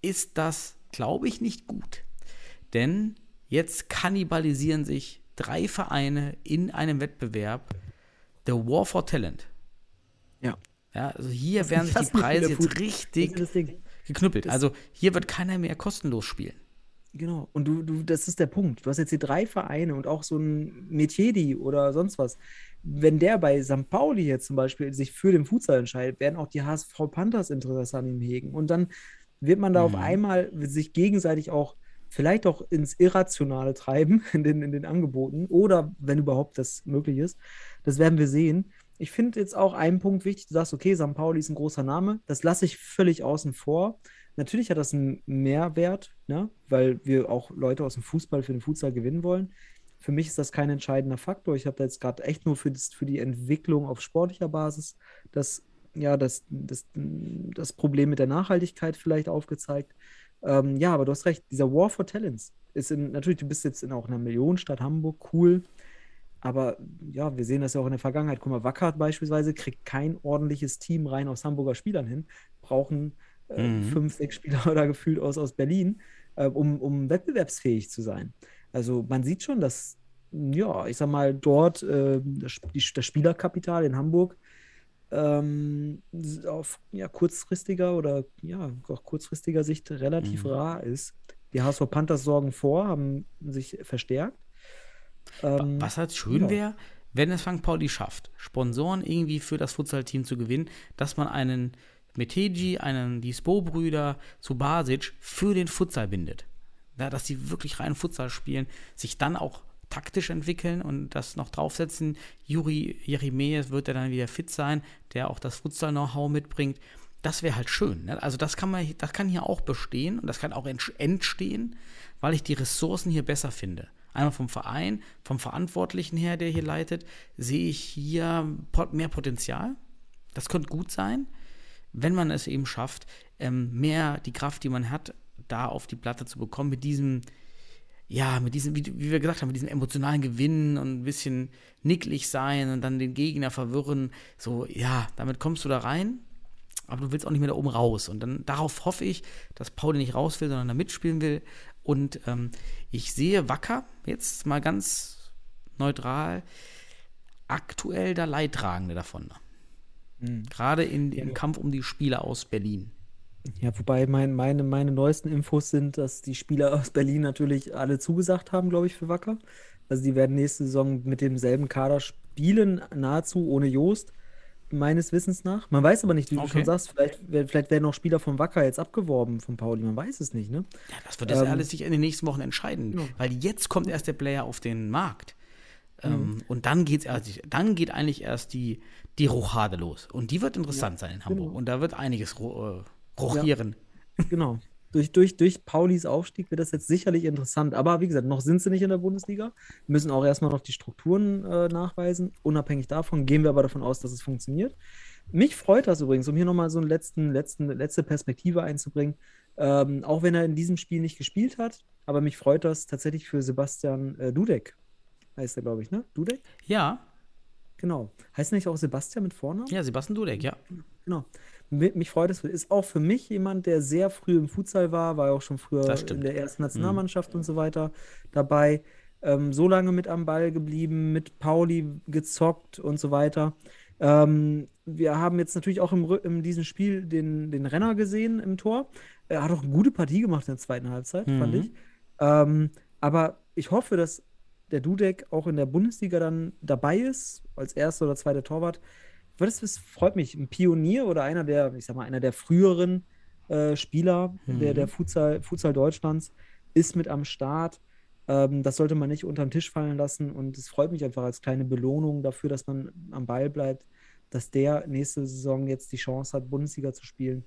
ist das, glaube ich, nicht gut. Denn jetzt kannibalisieren sich drei Vereine in einem Wettbewerb, The War for Talent. Ja. Ja, also hier werden sich die Preise jetzt richtig geknüppelt. Also hier wird keiner mehr kostenlos spielen. Genau. Und du, du, das ist der Punkt. Du hast jetzt hier drei Vereine und auch so ein Metiedi oder sonst was. Wenn der bei Sankt Pauli jetzt zum Beispiel sich für den Futsal entscheidet, werden auch die H S V Panthers Interesse an ihm hegen. Und dann wird man da mhm. auf einmal sich gegenseitig auch vielleicht auch ins Irrationale treiben in den, in den Angeboten oder wenn überhaupt das möglich ist. Das werden wir sehen. Ich finde jetzt auch einen Punkt wichtig. Du sagst, okay, Sankt Pauli ist ein großer Name. Das lasse ich völlig außen vor. Natürlich hat das einen Mehrwert, ne? Weil wir auch Leute aus dem Fußball für den Futsal gewinnen wollen. Für mich ist das kein entscheidender Faktor. Ich habe da jetzt gerade echt nur für, das, für die Entwicklung auf sportlicher Basis das, ja, das, das, das Problem mit der Nachhaltigkeit vielleicht aufgezeigt. Ähm, ja, aber du hast recht, dieser War for Talents ist in, natürlich, du bist jetzt in auch einer Millionenstadt Hamburg, cool, aber ja, wir sehen das ja auch in der Vergangenheit. Guck mal, Wackert beispielsweise kriegt kein ordentliches Team rein aus Hamburger Spielern hin, brauchen äh, mhm. fünf, sechs Spieler oder gefühlt aus, aus Berlin, äh, um, um wettbewerbsfähig zu sein. Also man sieht schon, dass, ja, ich sag mal, dort äh, das, die, das Spielerkapital in Hamburg auf ja, kurzfristiger oder ja, auch kurzfristiger Sicht relativ mhm. rar ist. Die H S V Panthers sorgen vor, haben sich verstärkt. Ähm, Was halt schön ja. wäre, wenn es Sankt Pauli schafft, Sponsoren irgendwie für das Futsal-Team zu gewinnen, dass man einen Meteji, einen Dispo-Brüder, Subasic für den Futsal bindet. Ja, dass sie wirklich rein Futsal spielen, sich dann auch taktisch entwickeln und das noch draufsetzen. Juri Jeremie wird er dann wieder fit sein, der auch das Futsal-Know-how mitbringt. Das wäre halt schön. Ne? Also das kann man, das kann hier auch bestehen und das kann auch entstehen, weil ich die Ressourcen hier besser finde. Einmal vom Verein, vom Verantwortlichen her, der hier leitet, sehe ich hier mehr Potenzial. Das könnte gut sein, wenn man es eben schafft, mehr die Kraft, die man hat, da auf die Platte zu bekommen mit diesem ja, mit diesem, wie, wie wir gesagt haben, mit diesem emotionalen Gewinnen und ein bisschen nicklig sein und dann den Gegner verwirren, so, ja, damit kommst du da rein, aber du willst auch nicht mehr da oben raus. Und dann darauf hoffe ich, dass Pauli nicht raus will, sondern da mitspielen will. Und ähm, ich sehe Wacker jetzt mal ganz neutral aktuell da Leidtragende davon. Mhm. Gerade in, im ja. Kampf um die Spieler aus Berlin. Ja, wobei mein, meine, meine neuesten Infos sind, dass die Spieler aus Berlin natürlich alle zugesagt haben, glaube ich, für Wacker. Also die werden nächste Saison mit demselben Kader spielen, nahezu ohne Joost, meines Wissens nach. Man weiß aber nicht, wie okay. du schon sagst, vielleicht, vielleicht werden auch Spieler vom Wacker jetzt abgeworben, von Pauli, man weiß es nicht, ne? Ja, das wird das ähm, alles sich in den nächsten Wochen entscheiden, ja. weil jetzt kommt erst der Player auf den Markt. Mhm. Und dann geht's erst, dann geht eigentlich erst die, die Rochade los. Und die wird interessant ja, sein in Hamburg. Genau. Und da wird einiges ro- rochieren. Ja, genau. Durch, durch, durch Paulis Aufstieg wird das jetzt sicherlich interessant. Aber wie gesagt, noch sind sie nicht in der Bundesliga. Müssen auch erstmal noch die Strukturen äh, nachweisen. Unabhängig davon gehen wir aber davon aus, dass es funktioniert. Mich freut das übrigens, um hier nochmal so eine letzten, letzten, letzte Perspektive einzubringen. Ähm, auch wenn er in diesem Spiel nicht gespielt hat. Aber mich freut das tatsächlich für Sebastian äh, Dudek. Heißt er, glaube ich, ne? Dudek? Ja. Genau. Heißt nicht auch Sebastian mit Vornamen? Ja, Sebastian Dudek, ja. Genau. Mich freut es. Ist auch für mich jemand, der sehr früh im Futsal war, war ja auch schon früher in der ersten Nationalmannschaft mhm. und so weiter dabei. Ähm, so lange mit am Ball geblieben, mit Pauli gezockt und so weiter. Ähm, wir haben jetzt natürlich auch im, in diesem Spiel den, den Renner gesehen im Tor. Er hat auch eine gute Partie gemacht in der zweiten Halbzeit, mhm. fand ich. Ähm, aber ich hoffe, dass der Dudek auch in der Bundesliga dann dabei ist, als erster oder zweiter Torwart. Das freut mich, ein Pionier oder einer der, ich sag mal, einer der früheren äh, Spieler mhm. der, der Futsal, Futsal Deutschlands ist mit am Start. Ähm, das sollte man nicht unterm Tisch fallen lassen und es freut mich einfach als kleine Belohnung dafür, dass man am Ball bleibt, dass der nächste Saison jetzt die Chance hat, Bundesliga zu spielen.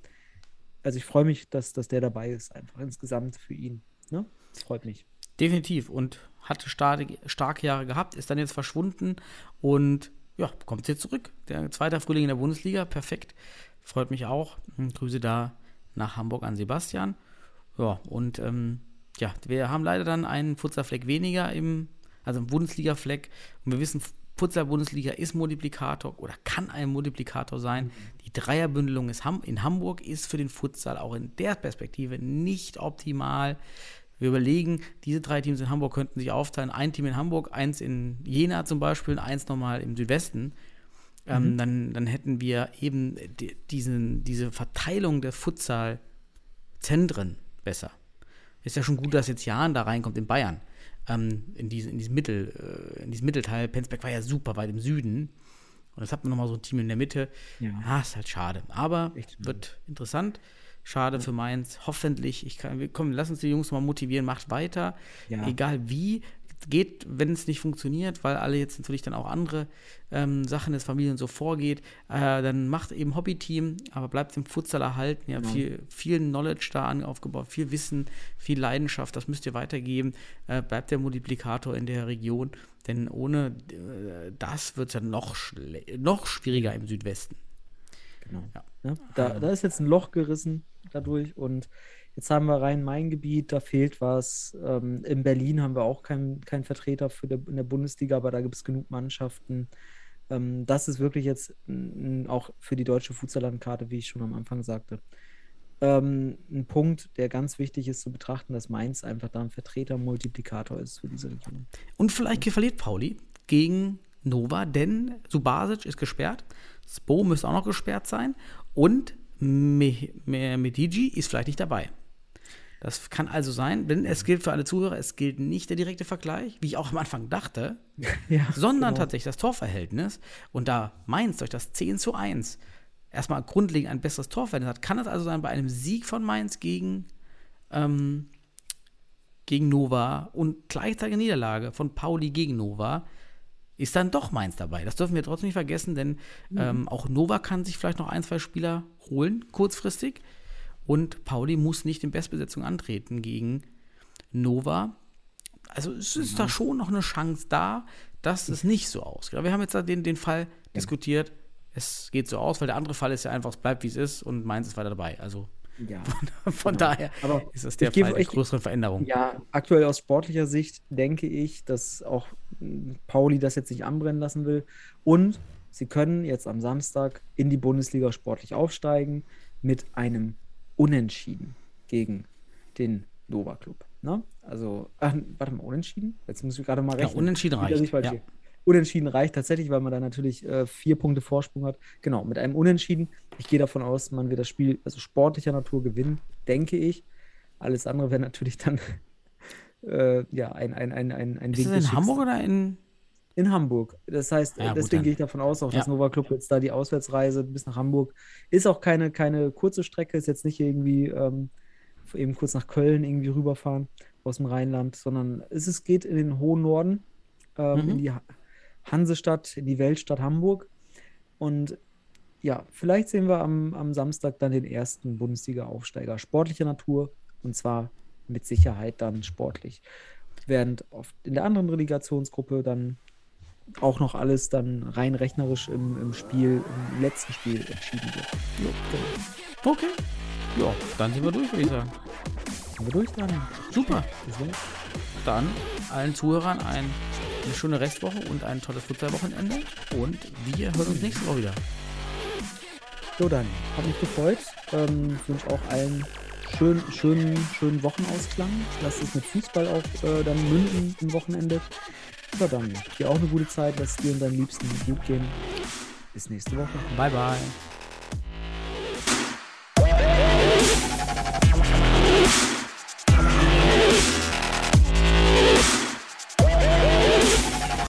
Also ich freue mich, dass, dass der dabei ist, einfach insgesamt für ihn. Ne? Das freut mich. Definitiv und hatte starke, starke Jahre gehabt, ist dann jetzt verschwunden und ja, kommt jetzt zurück. Der zweite Frühling in der Bundesliga, perfekt. Freut mich auch. Grüße da nach Hamburg an Sebastian. Ja, und ähm, ja, wir haben leider dann einen Futsal-Fleck weniger im, also im Bundesliga-Fleck. Und wir wissen, Futsal-Bundesliga ist Multiplikator oder kann ein Multiplikator sein. Mhm. Die Dreierbündelung ist Ham- in Hamburg ist für den Futsal auch in der Perspektive nicht optimal. Wir überlegen, diese drei Teams in Hamburg könnten sich aufteilen. Ein Team in Hamburg, eins in Jena zum Beispiel und eins nochmal im Südwesten. Mhm. Ähm, dann, dann hätten wir eben die, diesen, diese Verteilung der Futsal-Zentren besser. Ist ja schon gut, dass jetzt Jahn da reinkommt in Bayern. Ähm, in, diesen, in, diesem Mittel, äh, in diesem Mittelteil. Penzberg war ja super weit im Süden. Und jetzt hat man nochmal so ein Team in der Mitte. Ja, ah, ist halt schade. Aber echt wird interessant. Schade für Mainz. Hoffentlich. Ich kann, komm, lass uns die Jungs mal motivieren. Macht weiter. Ja. Egal wie. Geht, wenn es nicht funktioniert, weil alle jetzt natürlich dann auch andere ähm, Sachen des Familien so vorgeht. Äh, dann macht eben Hobbyteam, aber bleibt im Futsal erhalten. Ihr habt viel, viel Knowledge da aufgebaut, viel Wissen, viel Leidenschaft. Das müsst ihr weitergeben. Äh, bleibt der Multiplikator in der Region. Denn ohne äh, das wird es ja noch, schle- noch schwieriger im Südwesten. Genau. Ja. Ja, da, da ist jetzt ein Loch gerissen dadurch und jetzt haben wir Rhein-Main-Gebiet, da fehlt was. Ähm, in Berlin haben wir auch keinen kein Vertreter für der, in der Bundesliga, aber da gibt es genug Mannschaften. Ähm, das ist wirklich jetzt m, auch für die deutsche Futsallandkarte, wie ich schon am Anfang sagte, ähm, ein Punkt, der ganz wichtig ist zu betrachten, dass Mainz einfach da ein Vertreter-Multiplikator ist für diese Region. Und vielleicht verliert Pauli gegen Nova, denn Subasic ist gesperrt, Spo müsste auch noch gesperrt sein und Medigi Me- Me- ist vielleicht nicht dabei. Das kann also sein, denn es gilt für alle Zuhörer, es gilt nicht der direkte Vergleich, wie ich auch am Anfang dachte, ja, sondern genau. tatsächlich das Torverhältnis. Und da Mainz durch das zehn zu eins erstmal grundlegend ein besseres Torverhältnis hat, kann es also sein, bei einem Sieg von Mainz gegen, ähm, gegen Nova und gleichzeitige Niederlage von Pauli gegen Nova, ist dann doch Mainz dabei. Das dürfen wir trotzdem nicht vergessen, denn mhm. ähm, auch Nova kann sich vielleicht noch ein, zwei Spieler holen, kurzfristig. Und Pauli muss nicht in Bestbesetzung antreten gegen Nova. Also es ist mhm. da schon noch eine Chance da, dass es nicht so ausgeht. Wir haben jetzt den, den Fall ja. diskutiert, es geht so aus, weil der andere Fall ist ja einfach, es bleibt, wie es ist und Mainz ist weiter dabei. Also Ja. Von, von genau. daher aber ist das der Fall der größeren Veränderung. Ja, aktuell aus sportlicher Sicht denke ich, dass auch Pauli das jetzt nicht anbrennen lassen will. Und sie können jetzt am Samstag in die Bundesliga sportlich aufsteigen mit einem Unentschieden gegen den Nova Club. Ne? Also, ach, warte mal, Unentschieden? Jetzt muss ich gerade mal rechnen. Ja, Unentschieden reicht. Ja. Unentschieden reicht tatsächlich, weil man da natürlich äh, vier Punkte Vorsprung hat. Genau, mit einem Unentschieden. Ich gehe davon aus, man wird das Spiel also sportlicher Natur gewinnen, denke ich. Alles andere wäre natürlich dann äh, ja, ein, ein, ein, ein, ein Weg. Ist das in Schicksal. Hamburg oder in? In Hamburg. Das heißt, ja, deswegen gehe ich davon aus, auch ja. dass Nova Club jetzt da die Auswärtsreise bis nach Hamburg ist auch keine, keine kurze Strecke, ist jetzt nicht irgendwie ähm, eben kurz nach Köln irgendwie rüberfahren aus dem Rheinland, sondern es, es geht in den hohen Norden, ähm, mhm. in die Hansestadt, in die Weltstadt Hamburg. Und ja, vielleicht sehen wir am, am Samstag dann den ersten Bundesliga-Aufsteiger sportlicher Natur und zwar mit Sicherheit dann sportlich. Während oft in der anderen Relegationsgruppe dann auch noch alles dann rein rechnerisch im, im Spiel, im letzten Spiel entschieden wird. Jo, okay. Ja, dann sind wir durch, würde ich sagen. Sind wir durch, Daniel? Super. Dann allen Zuhörern ein, eine schöne Restwoche und ein tolles Futsalwochenende. Und wir hören uns nächste Woche wieder. So, dann. Hat mich gefreut. Ähm, ich wünsche auch allen schönen, schönen, schönen Wochenausklang. Lasst es mit Fußball auch äh, dann münden im Wochenende. So, dann. Dir auch eine gute Zeit. Lasst dir und deinen Liebsten gut gehen. Bis nächste Woche. Bye, bye.